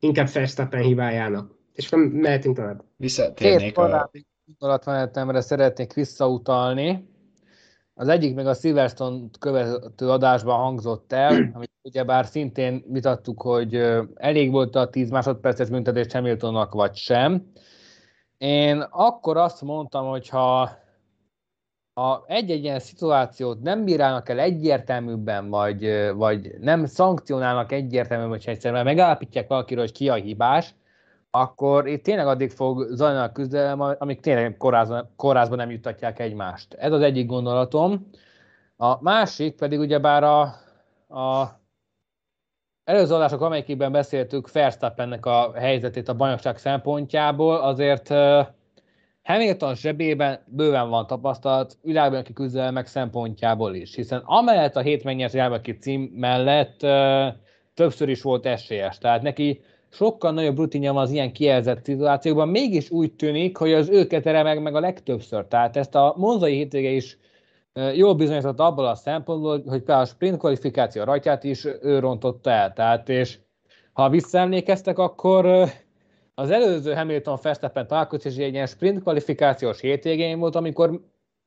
inkább Verstappen hibájának. És akkor mehetünk tovább. Két korábbi gondolatmenetemre szeretnék visszautalni. Az egyik meg a Silverstone követő adásban hangzott el, amit ugyebár szintén vitattuk, hogy elég volt a tíz másodperces büntetés Hamiltonnak vagy sem. Én akkor azt mondtam, hogy ha ha egy-egy ilyen szituációt nem bírálnak el egyértelműbben, vagy, vagy nem szankcionálnak egyértelműen, vagy egyszerűen megállapítják valakiről, hogy ki a hibás, akkor itt tényleg addig fog zajlani a küzdelem, amíg tényleg kórházba nem juttatják egymást. Ez az egyik gondolatom. A másik pedig ugyebár a, a előző adások, amelyikben beszéltük Verstappennek a helyzetét a bajnokság szempontjából, azért Hamilton zsebében bőven van tapasztalat világbajnoki küzdelmek szempontjából is, hiszen amellett a hét megnyert világbajnoki cím mellett ö, többször is volt esélyes, tehát neki sokkal nagyobb rutinja van az ilyen kijelzett szituációkban, mégis úgy tűnik, hogy az ő ketere meg, meg a legtöbbször, tehát ezt a monzai hétvége is jól bizonyította abból a szempontból, hogy például a sprint kvalifikáció rajtját is ő rontotta el. Tehát, és ha visszaemlékeztek, akkor az előző Hamilton Verstappen találkozás egy ilyen sprint kvalifikációs hétvégén volt, amikor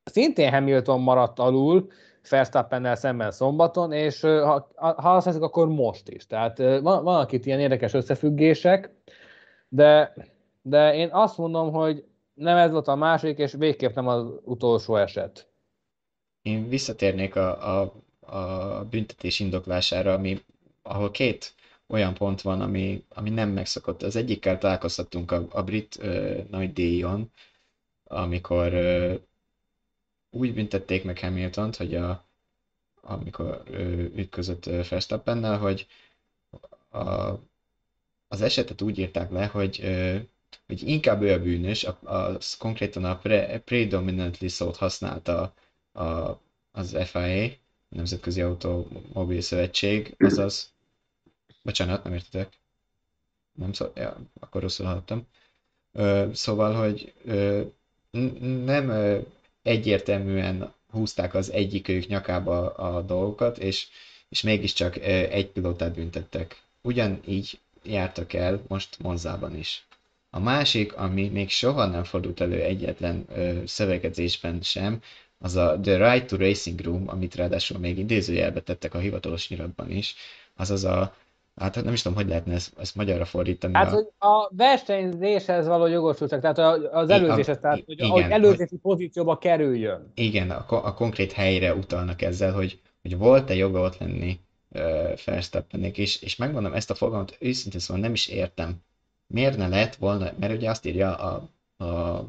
szintén Hamilton maradt alul Verstappennel szemben szombaton, és ha, ha azt veszik, akkor most is. Tehát van, vannak itt ilyen érdekes összefüggések, de, de én azt mondom, hogy nem ez volt a második, és végképp nem az utolsó eset. Én visszatérnék a, a, a büntetés indoklására, ami, ahol két olyan pont van, ami, ami nem megszokott. Az egyikkel találkoztattunk a, a brit ö, nagy díjon, amikor ö, úgy büntették meg Hamiltont, hogy a, amikor ö, ütközött Verstappennel, hogy a, az esetet úgy írták le, hogy, ö, hogy inkább ő a bűnös, a, a, konkrétan a pre, predominantly szót használta a, az ef i á, a Nemzetközi Automobil Szövetség, azaz, bocsánat, nem értetek, nem szó, ja, akkor rosszul hallottam. Ö, szóval, hogy ö, n- nem ö, egyértelműen húzták az egyikőjük nyakába a, a dolgokat, és, és mégiscsak ö, egy pilótát büntettek. Ugyanígy jártak el most Monzában is. A másik, ami még soha nem fordult elő egyetlen ö, szövegezésben sem, az a The Right to Racing Room, amit ráadásul még idézőjelbe tettek a hivatalos nyilatban is, azaz a, hát nem is tudom, hogy lehetne ezt, ezt magyarra fordítani. Hát, a... hogy a versenyzéshez való jogosultság, tehát az előzéshez, a, tehát igen, hogy előzési hogy... pozícióba kerüljön. Igen, a, a konkrét helyre utalnak ezzel, hogy, hogy volt-e joga ott lenni uh, Verstappennek, és, és megmondom, ezt a fogalmat őszintén szóval nem is értem. Miért ne lett volna, mert ugye azt írja a... a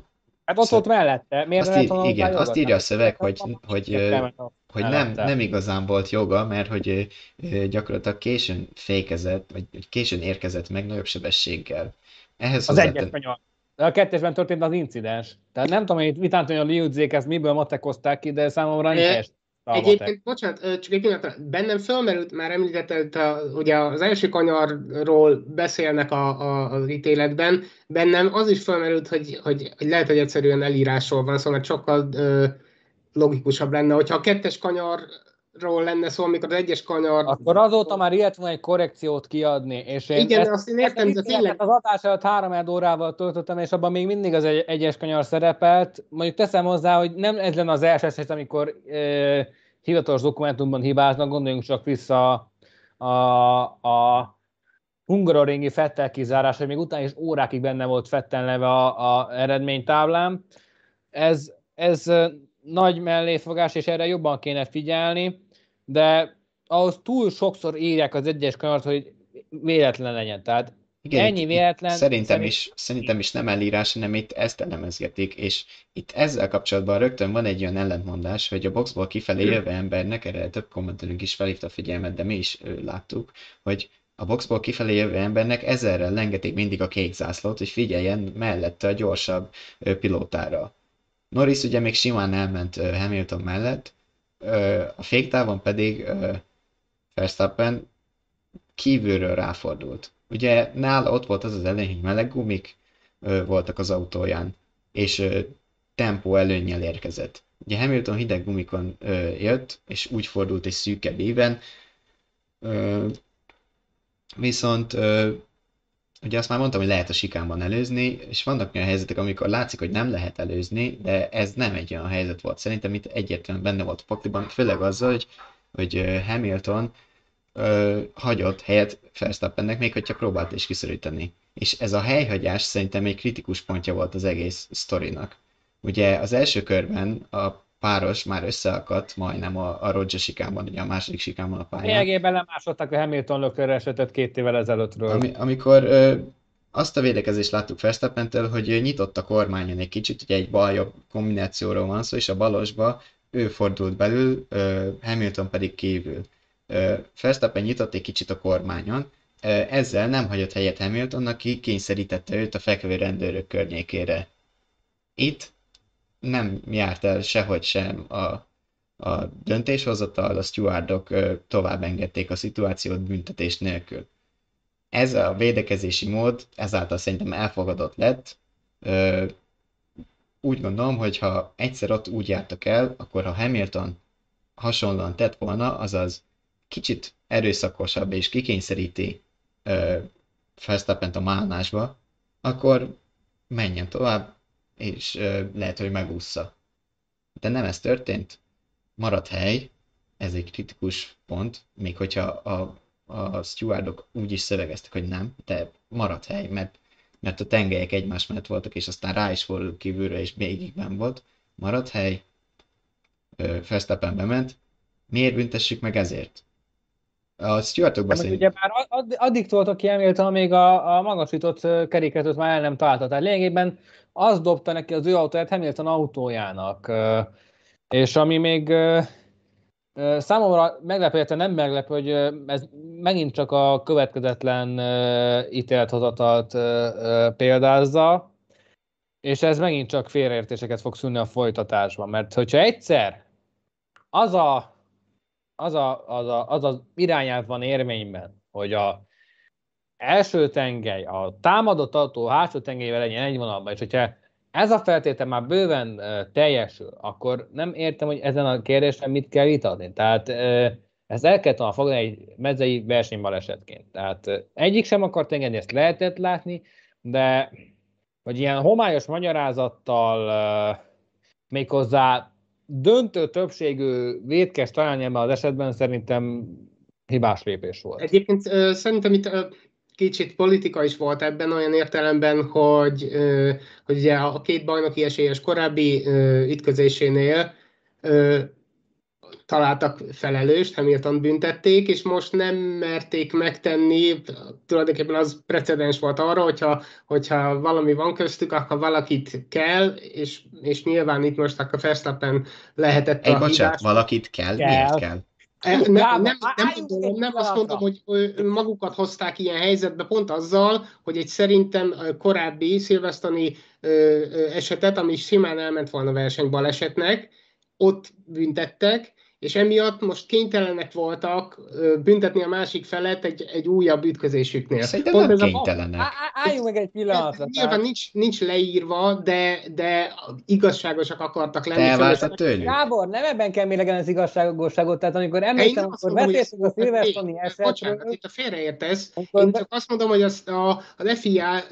Hát ott Szöv... ott mellette. Miért azt, ír, igen, azt írja a szöveg, hogy, hogy, hogy nem, nem igazán volt joga, mert hogy gyakorlatilag későn fékezett, vagy későn érkezett meg nagyobb sebességgel. Ehhez az egyes kanyar. A kettesben történt az incidens. Tehát nem tudom, hogy mit átolja a liudzék, ezt miből matekozták ki, de számomra nincs. Egyébként, bocsánat, csak egy bennem fölmerült, már említetted, ugye az első kanyarról beszélnek a, a, az ítéletben, bennem az is fölmerült, hogy, hogy, hogy lehet, hogy egyszerűen elírásról van, szóval sokkal ö, logikusabb lenne, hogyha a kettes kanyarról lenne szó, amikor az egyes kanyar... Akkor azóta már ilyet van egy korrekciót kiadni, és én igen, ezt, azt én értem, ezt, de tényleg... az adás előtt három órával töltöttem, és abban még mindig az egy, egyes kanyar szerepelt. Mondjuk teszem hozzá, hogy nem ez lenne az első eset, amikor ö, hivatalos dokumentumban hibáznak, gondoljunk csak vissza a, a hungaroringi Vettel kizárás, hogy még utána is órákig benne volt Vettel neve a, a eredménytáblán. Ez, ez nagy melléfogás, és erre jobban kéne figyelni, de ahhoz túl sokszor írják az egyes kanyart, hogy véletlen legyen. Tehát igen, ennyi véletlen... Szerintem, szerint... is, szerintem is nem elírás, hanem itt ezt elemezgetik, és itt ezzel kapcsolatban rögtön van egy olyan ellentmondás, hogy a boxból kifelé jövő embernek, erre több kommentelünk is felhívta a figyelmet, de mi is láttuk, hogy a boxból kifelé jövő embernek ezerrel lengetik mindig a kék zászlót, hogy figyeljen mellette a gyorsabb pilótára. Norris ugye még simán elment Hamilton mellett, a féktávon pedig Verstappen kívülről ráfordult. Ugye nála ott volt az az előny, hogy meleg gumik ö, voltak az autóján, és ö, tempó előnnyel érkezett. Ugye Hamilton hideg gumikon ö, jött, és úgy fordult egy szűkebb íven, ö, viszont ö, ugye azt már mondtam, hogy lehet a sikánban előzni, és vannak olyan helyzetek, amikor látszik, hogy nem lehet előzni, de ez nem egy olyan helyzet volt. Szerintem itt egyértelműen benne volt a pakliban, főleg azzal, hogy, hogy Hamilton Ö, hagyott helyet Verstappennek, még hogyha próbált is kiszorítani. És ez a helyhagyás szerintem egy kritikus pontja volt az egész sztorinak. Ugye az első körben a páros már összeakadt majdnem a, a Roggia sikánban, ugye a második sikánban a pályán. Lényegében lemásodták a Hamilton Leclerc esetet két évvel ezelőttről. Ami, amikor ö, azt a védekezést láttuk Verstappentől, hogy nyitott a kormányon egy kicsit, ugye egy bal-jobb kombinációról van szó, és a balosba ő fordult belül, ö, Hamilton pedig kívül. Verstappen nyitott egy kicsit a kormányon, ezzel nem hagyott helyet Hamilton, aki kényszerítette őt a fekvő rendőrök környékére. Itt nem járt el sehogy sem a, a döntéshozatal, a stewardok tovább engedték a szituációt büntetés nélkül. Ez a védekezési mód ezáltal szerintem elfogadott lett, úgy gondolom, hogy ha egyszer ott úgy jártak el, akkor ha Hamilton hasonlóan tett volna, azaz kicsit erőszakosabb és kikényszeríti uh, Verstappent a málnásba, akkor menjen tovább, és uh, lehet, hogy megússza. De nem ez történt, maradt hely, ez egy kritikus pont, még hogyha a, a stewardok úgy is szövegeztek, hogy nem, de maradt hely, mert, mert a tengelyek egymás mellett voltak, és aztán rá is fordult kívülre, és végigben volt, maradt hely, Verstappen bement, miért büntessük meg ezért? A stewardok beszélnek. Ugye már add, addig toltak ki Hamilton, amíg a, a magasított keréket már el nem találta. Tehát lényegében az dobta neki az ő autóját Hamilton autójának. És ami még számomra meglepő, nem meglepő, hogy ez megint csak a következetlen ítélethozatalt példázza, és ez megint csak félreértéseket fog szülni a folytatásban, mert hogyha egyszer az a, az, a, az, a, az az irányelv van érvényben, hogy a első tengely, a támadott autó hátsó tengelyével legyen egy vonalban, és hogyha ez a feltétel már bőven teljesül, akkor nem értem, hogy ezen a kérdésen mit kell vitatni. Tehát ezt el kell talán fogni egy mezei versenybalesetként. Tehát egyik sem akart engedni, ezt lehetett látni, de hogy ilyen homályos magyarázattal méghozzá döntő többségű vétkest találni ebben az esetben szerintem hibás lépés volt. Egyébként szerintem itt kicsit politika is volt ebben olyan értelemben, hogy, hogy ugye a két bajnoki esélyes korábbi ütközésénél találtak felelőst, Hamilton büntették, és most nem merték megtenni, tulajdonképpen az precedens volt arra, hogyha, hogyha valami van köztük, akkor valakit kell, és, és nyilván itt most akkor Verstappen lehetett egy a bocsánat, valakit kell? kell? Miért kell? Nem, nem, nem, nem tudom, nem azt mondom, hogy magukat hozták ilyen helyzetbe pont azzal, hogy egy szerintem korábbi szilvesztani esetet, ami simán elment volna versenybalesetnek, ott büntettek, és emiatt most kénytelenek voltak büntetni a másik felet egy, egy újabb ütközésüknél. Szerintem pont nem ez kénytelenek. A... Álljunk meg egy pillanatra. Nyilván nincs, nincs leírva, de, de igazságosak akartak lenni. Elváltat tőlük. Gábor, nem ebben kell mélegeni az igazságosságot. Tehát amikor említem, akkor beszéltünk a Silverstone-i esetről. Bocsánat, itt a félreértesz. Én csak azt mondom, hogy az, a, az ef i á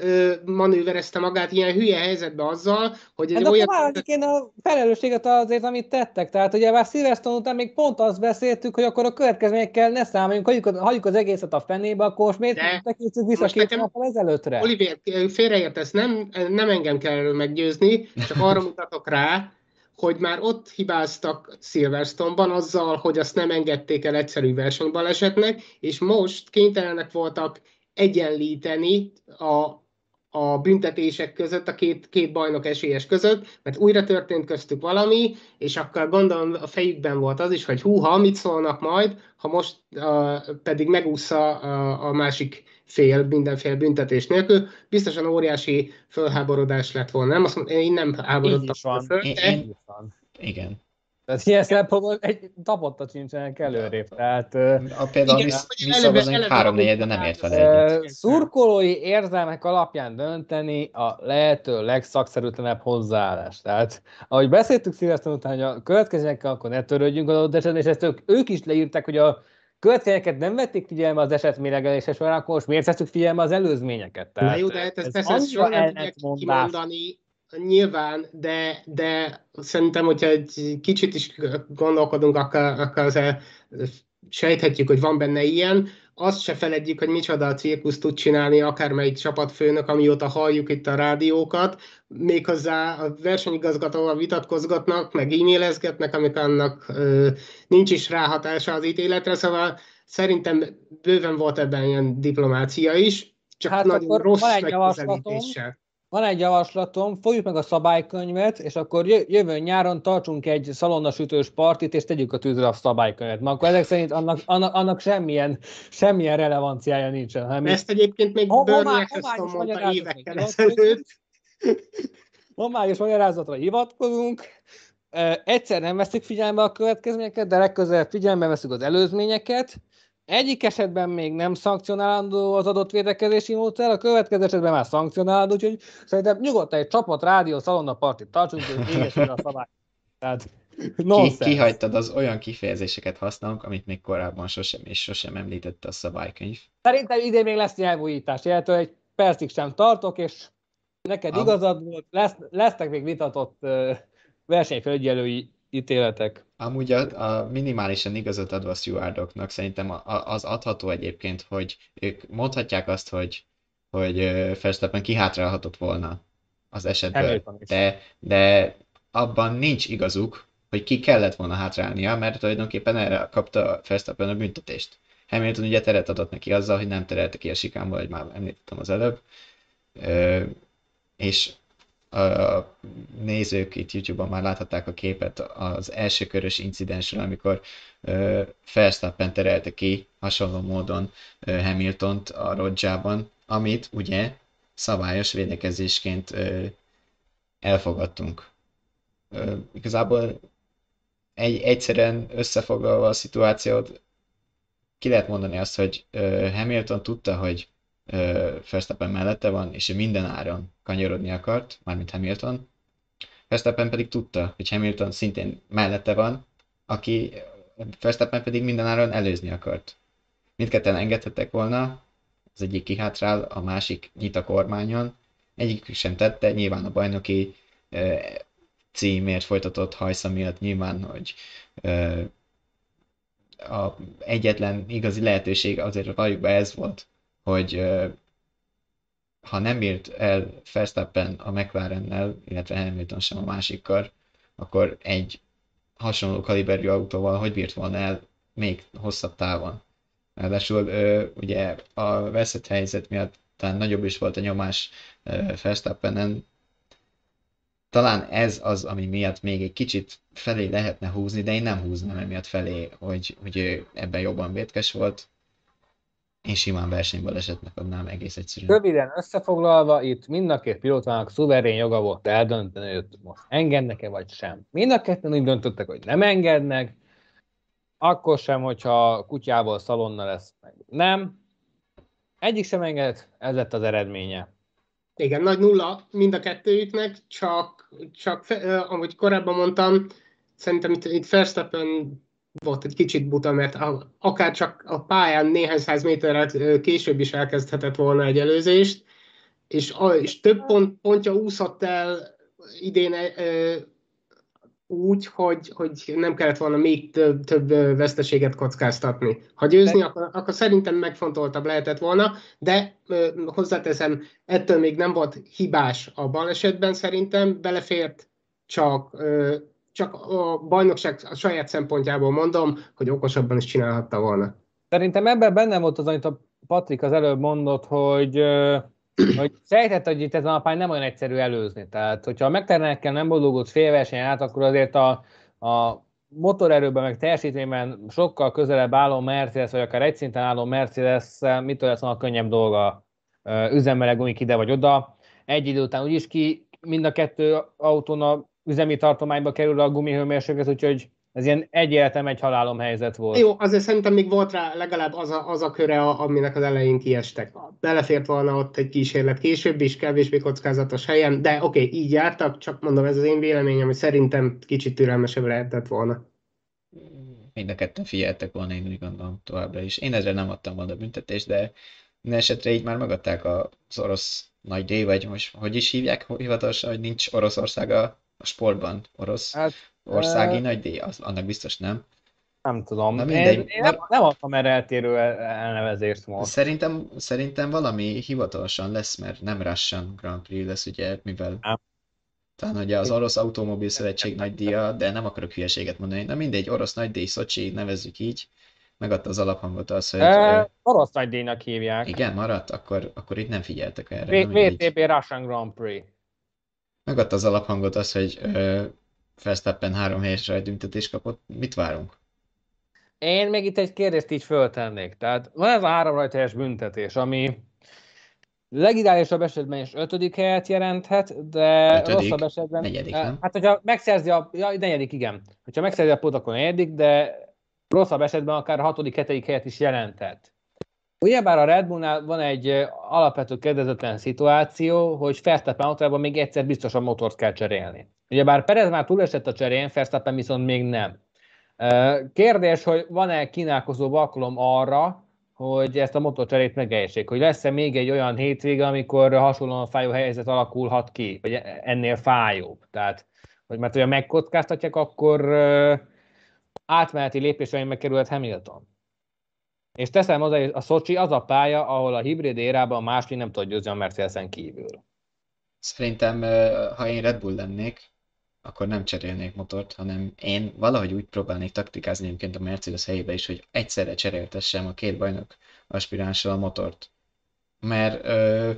manőverezte magát ilyen hülye helyzetbe azzal, hogy... Ez olyan... akkor kéne a felelősséget azért, amit tettek. Tehát ugye már Silverstone után még pont azt beszéltük, hogy akkor a következményekkel ne számoljunk, hagyjuk, hagyjuk az egészet a fenébe, akkor most miért tekintjük vissza két nappal ezelőttre? Olivér, félreértesz, nem, nem engem kell erről meggyőzni, csak arra mutatok rá, hogy már ott hibáztak Silverstone-ban azzal, hogy azt nem engedték el egyszerű versenybalesetnek, és most kénytelenek voltak egyenlíteni a a büntetések között, a két, két bajnok esélyes között, mert újra történt köztük valami, és akkor gondolom a fejükben volt az is, hogy húha, mit szólnak majd, ha most uh, pedig megúszza a, a másik fél, mindenféle büntetés nélkül, biztosan óriási fölháborodás lett volna. Nem? Azt mondom, én nem háborodtam föl. Én, én, igen. Tehát ilyen szempontból egy tapottat sincsenek előrébb. Tehát, a például mi szavazunk három négy, de nem ért vele együtt. Szurkolói érzelmek alapján dönteni a lehető legszakszerűtlenebb hozzáállás. Tehát, ahogy beszéltük Szilvesztón után, hogy a következőkkel akkor ne törődjünk az adott esetben, és ezt ők, ők is leírták, hogy a következőket nem vették figyelme az esetméregelése során, akkor most miért tettük figyelme az előzményeket? Tehát, na jó, de hát ezt ez ezt soha nem tudják kimondani. Nyilván, de, de szerintem, hogyha egy kicsit is gondolkodunk, akkor, akkor sejthetjük, hogy van benne ilyen. Azt se feledjük, hogy micsoda a cirkusz tud csinálni akármelyik csapatfőnök, amióta halljuk itt a rádiókat. Méghozzá a versenyigazgatóval vitatkozgatnak, meg e-mailezgetnek, amikor annak ö, nincs is ráhatása az ítéletre. Szóval szerintem bőven volt ebben ilyen diplomácia is, csak hát nagyon rossz megközelítéssel. Van egy javaslatom, fogjuk meg a szabálykönyvet, és akkor jövőn nyáron tartsunk egy szalonnasütős partit, és tegyük a tűzre a szabálykönyvet. Mert akkor ezek szerint annak, annak, annak semmilyen, semmilyen relevanciája nincsen. Hanem ezt egyébként még Börnyeköztön mondta évekkel ezelőtt. Homályos magyarázatra hivatkozunk. Egyszer nem veszik figyelme a következményeket, de legközelebb figyelme veszük az előzményeket, Egyik esetben még nem szankcionálandó az adott védekezési módszer, a következő esetben már szankcionálandó, úgyhogy szerintem nyugodtan egy csapat rádió szalonna partit tartsunk, hogy égesül a szabály. Tehát ki, kihagytad az olyan kifejezéseket használunk, amit még korábban sosem és sosem említette a szabálykönyv. Szerintem idén még lesz nyelvújítás, jelentő egy percig sem tartok, és neked Am. igazad volt, lesz, lesznek még vitatott uh, versenyfelügyelői ítéletek. Amúgy a, a minimálisan igazat adva a stewardoknak szerintem a, a, az adható egyébként, hogy ők mondhatják azt, hogy, hogy Verstappen kihátrálhatott volna az esetből, de, de abban nincs igazuk, hogy ki kellett volna hátrálnia, mert tulajdonképpen erre kapta Verstappen a büntetést. Hamilton ugye teret adott neki azzal, hogy nem terelte ki a sikánból, hogy már említettem az előbb, Ö, és a nézők itt YouTube-on már láthatták a képet az első körös incidensről, amikor uh, Verstappen terelte ki hasonló módon uh, Hamiltont a Roggiában, amit ugye szabályos védekezésként uh, elfogadtunk. Uh, igazából egy, egyszerűen összefoglalva a szituációt, ki lehet mondani azt, hogy uh, Hamilton tudta, hogy Verstappen mellette van, és minden áron kanyarodni akart, mármint Hamilton. Verstappen pedig tudta, hogy Hamilton szintén mellette van, aki Verstappen pedig minden áron előzni akart. Mindketten engedhettek volna, az egyik kihátrál, a másik nyit a kormányon, egyik sem tette, nyilván a bajnoki eh, címért folytatott hajsza miatt nyilván, hogy eh, a egyetlen igazi lehetőség azért valljuk be ez volt, hogy ha nem írt el Verstappen a McLarennel, illetve Hamilton sem a másikkal, akkor egy hasonló kaliberű autóval hogy bírt volna el még hosszabb távon. Ráadásul ugye a veszett helyzet miatt talán nagyobb is volt a nyomás Verstappenen. Talán ez az, ami miatt még egy kicsit felé lehetne húzni, de én nem húznám emiatt felé, hogy, hogy ebben jobban vétkes volt. Én simán versenybalesetnek adnám egész egyszerűen. Röviden összefoglalva, itt mind a két pilótának szuverén joga volt eldönteni, hogy most engednek-e vagy sem. Mind a ketten úgy döntöttek, hogy nem engednek, akkor sem, hogyha kutyából szalonna lesz meg. Nem. Egyik sem engedett, ez lett az eredménye. Igen, nagy nulla mind a kettőjüknek, csak, csak eh, ahogy korábban mondtam, szerintem itt, itt Verstappen volt egy kicsit buta, mert akár csak a pályán néhány száz méterrel később is elkezdhetett volna egy előzést, és, és több pont, pontja úszott el idén ö, úgy, hogy, hogy nem kellett volna még több, több veszteséget kockáztatni. Ha győzni, akkor, akkor szerintem megfontoltabb lehetett volna, de ö, hozzáteszem, ettől még nem volt hibás a balesetben szerintem, belefért csak... Ö, Csak a bajnokság a saját szempontjából mondom, hogy okosabban is csinálhatta volna. Szerintem ebben benne volt az, amit a Patrik az előbb mondott, hogy, hogy sejtett, hogy itt ez a Alpine nem olyan egyszerű előzni. Tehát, hogyha a McLarenekkel nem boldogult fél versenyen át, akkor azért a, a motorerőben, meg teljesítményben sokkal közelebb álló Mercedes, vagy akár egy szinten álló Mercedes, mitől lesz a könnyebb dolga, üzemmel gumik ide vagy oda. Egy idő után úgyis ki mind a kettő autón a üzemi tartományba kerül a gumihőmérséklet, úgyhogy ez ilyen egy életem, egy halálom helyzet volt. Jó, azért szerintem még volt rá legalább az a, az a köre, aminek az elején kiestek. Belefért volna ott egy kísérlet később is, kevésbé kockázatos helyen, de oké, okay, így jártak, csak mondom, ez az én véleményem, hogy szerintem kicsit türelmesebb lehetett volna. Mind a ketten figyeltek volna, én úgy gondolom továbbra is. Én ezre nem adtam volna büntetést, de minden esetre így már megadták az orosz nagy díj, vagy most hogy is hívják hivatalosan, hogy nincs Oroszország a A sportban orosz hát, országi e... nagy díj, az, annak biztos nem. Nem tudom. Na, mindegy, én, én nem, nem adtam erre eltérő elnevezést most. Szerintem, szerintem valami hivatalosan lesz, mert nem Russian Grand Prix lesz, ugye, mivel nem. Talán ugye az orosz automobil szövetség nagy díja, de nem akarok hülyeséget mondani. Na mindegy, orosz nagy díj, Szocsi, nevezzük így. Megadta az alaphangot az, hogy... E, orosz nagy díjnak hívják. Igen, maradt, akkor, akkor itt nem figyeltek erre. vé té bé Russian Grand Prix. Megadta az alaphangot az, hogy Verstappen három helyes rajtbüntetést kapott. Mit várunk? Én még itt egy kérdést így föltennék. Tehát van ez a három rajthelyes büntetés, ami legideálisabb esetben is ötödik helyet jelenthet, de ötödik, rosszabb esetben... negyedik, nem? Hát, hogyha megszerzi a... Ja, negyedik, igen. Hogyha megszerzi a pót, akkor negyedik, de rosszabb esetben akár a hatodik, hetedik helyet is jelentett. Ugyebár a Red Bullnál van egy alapvető kedvezőtlen szituáció, hogy Verstappen autójában még egyszer biztosan motort kell cserélni. Ugyebár Perez már túlesett a cserén, Verstappen viszont még nem. Kérdés, hogy van-e kínálkozó alkalom arra, hogy ezt a motorcserét megeljessék, hogy lesz-e még egy olyan hétvége, amikor hasonlóan fájó helyzet alakulhat ki, vagy ennél fájóbb. Tehát, hogy mert hogyha megkockáztatják, akkor átmeneti lépésre megkerülhet Hamilton. És teszem hozzá, hogy a Szocsi az a pálya, ahol a hibrid érában máshogy nem tud győzni a Mercedesen kívül. Szerintem, ha én Red Bull lennék, akkor nem cserélnék motort, hanem én valahogy úgy próbálnék taktikázni egyébként a Mercedes helyébe is, hogy egyszerre cseréltessem a két bajnok aspiránssal a motort. Mert ö,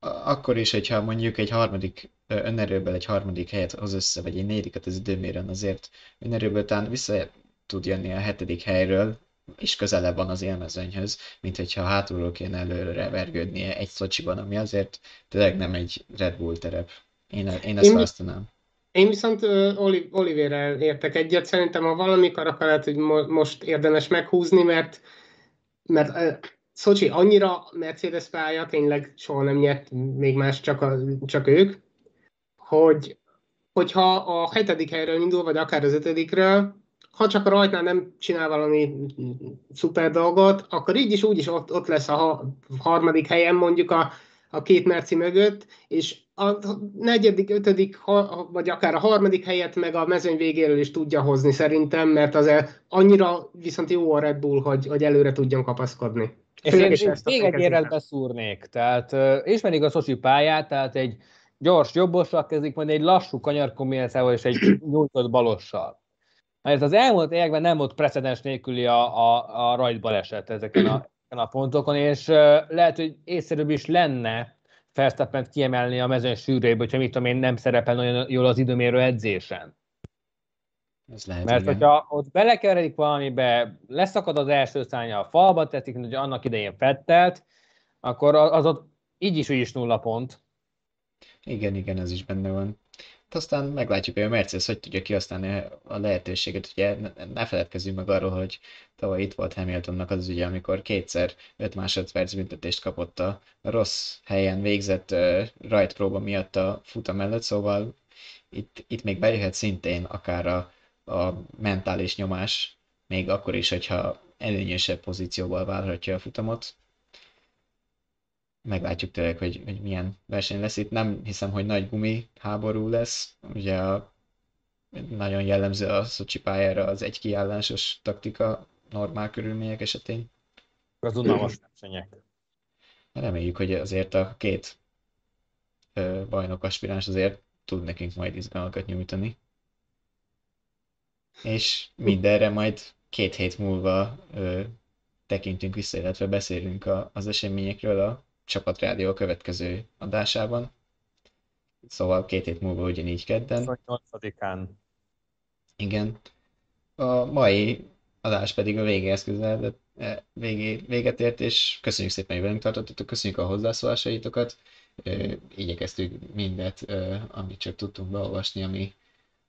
akkor is, hogyha mondjuk egy harmadik önerőből egy harmadik helyet hoz össze, vagy egy négyiket az időmérőn, azért önerőből talán vissza tud jönni a hetedik helyről, és közelebb van az élmezőnyhöz, mint hogyha hátulról kéne előre vergődnie egy Szocsiban, ami azért tényleg nem egy Red Bull terep. Én, én ezt választanám. Én viszont uh, Olivérrel értek egyet, szerintem ha valamikor akarát, hogy mo- most érdemes meghúzni, mert, mert uh, Szocsi annyira Mercedes pálya, tényleg soha nem nyert még más, csak, a, csak ők, hogy hogyha a hetedik helyről indul, vagy akár az ötödikről, ha csak a rajtnál nem csinál valami szuper dolgot, akkor így is úgy is ott, ott lesz a ha- harmadik helyen mondjuk a, a két merci mögött, és a negyedik, ötödik, vagy akár a harmadik helyet meg a mezőny végéről is tudja hozni szerintem, mert az annyira viszont jó a Red Bull, hogy, hogy előre tudjon kapaszkodni. És én, én még egy érrel beszúrnék, tehát ismerik a Szocsi pályát, tehát egy gyors jobbossal kezdik, majd egy lassú kanyarkombinációval és egy nyújtott balossal. Mert az elmúlt években nem volt precedens nélküli a, a, a rajtbaleset ezeken a, a pontokon, és lehet, hogy észszerűbb is lenne Verstappent kiemelni a mezőny sűrőjéből, hogyha mit tudom én, nem szerepel nagyon jól az időmérő edzésen. Ez lehet, mert igen. Hogyha ott belekeveredik valamibe, leszakad az első szárnya a falba, teszik, hogy annak idején fettelt, akkor az ott így is, úgy is nulla pont. Igen, igen, ez is benne van. Hát aztán meglátjuk, hogy a Mercedes hogy tudja kihasználni a lehetőséget. Ugye ne feledkezzünk meg arról, hogy tavaly itt volt Hamiltonnak az ügye, amikor kétszer öt másodperc büntetést kapott a rossz helyen végzett uh, rajtpróba miatt a futam előtt, szóval itt, itt még bejöhet szintén akár a, a mentális nyomás, még akkor is, hogyha előnyösebb pozícióval válhatja a futamot. Meglátjuk tényleg, hogy, hogy milyen verseny lesz itt. Nem hiszem, hogy nagy gumi háború lesz. Ugye a, nagyon jellemző a Szocsi pályára az egy kiállásos taktika normál körülmények esetén. Az unalmas versenyek. Reméljük, hogy azért a két ö, bajnok aspiráns azért tud nekünk majd izgalmakat nyújtani. És mindenre majd két hét múlva ö, tekintünk vissza, illetve beszélünk a, az eseményekről a Csapat Rádió a következő adásában. Szóval két hét múlva ugyanígy kedden. huszonnyolcadikán. Igen. A mai adás pedig a végéhez közeledett, végé, véget ért, és köszönjük szépen, hogy velünk tartottatok, köszönjük a hozzászólásaitokat. Igyekeztük mindet, amit csak tudtunk beolvasni, ami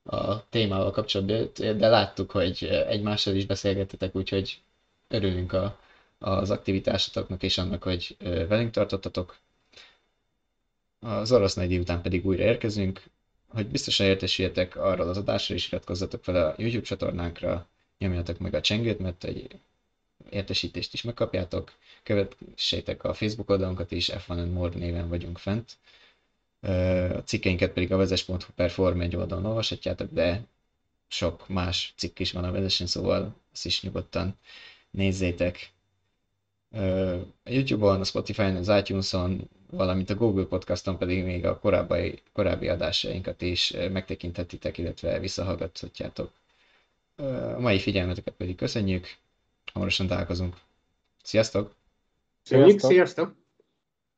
a témával kapcsolatban, de láttuk, hogy egymással is beszélgettetek, úgyhogy örülünk a az aktivitásatoknak és annak, hogy velünk tartottatok. Az orosz nagy díj után pedig újra érkezünk, hogy biztosan értesüljetek arról az adásról, és iratkozzatok fel a YouTube csatornánkra, nyomjatok meg a csengőt, mert egy értesítést is megkapjátok, kövessétek a Facebook oldalunkat is, ef one and more néven vagyunk fent. A cikkeinket pedig a vezes pont hu per forma egy oldalon olvashatjátok, de sok más cikk is van a vezesen, szóval ezt is nyugodtan nézzétek. A YouTube-on, a Spotify-on, az iTunes-on, valamint a Google Podcast-on pedig még a korábbi, korábbi adásainkat is megtekinthetitek, illetve visszahallgathatjátok. A mai figyelmeteket pedig köszönjük, hamarosan találkozunk. Sziasztok! Sziasztok! Sziasztok.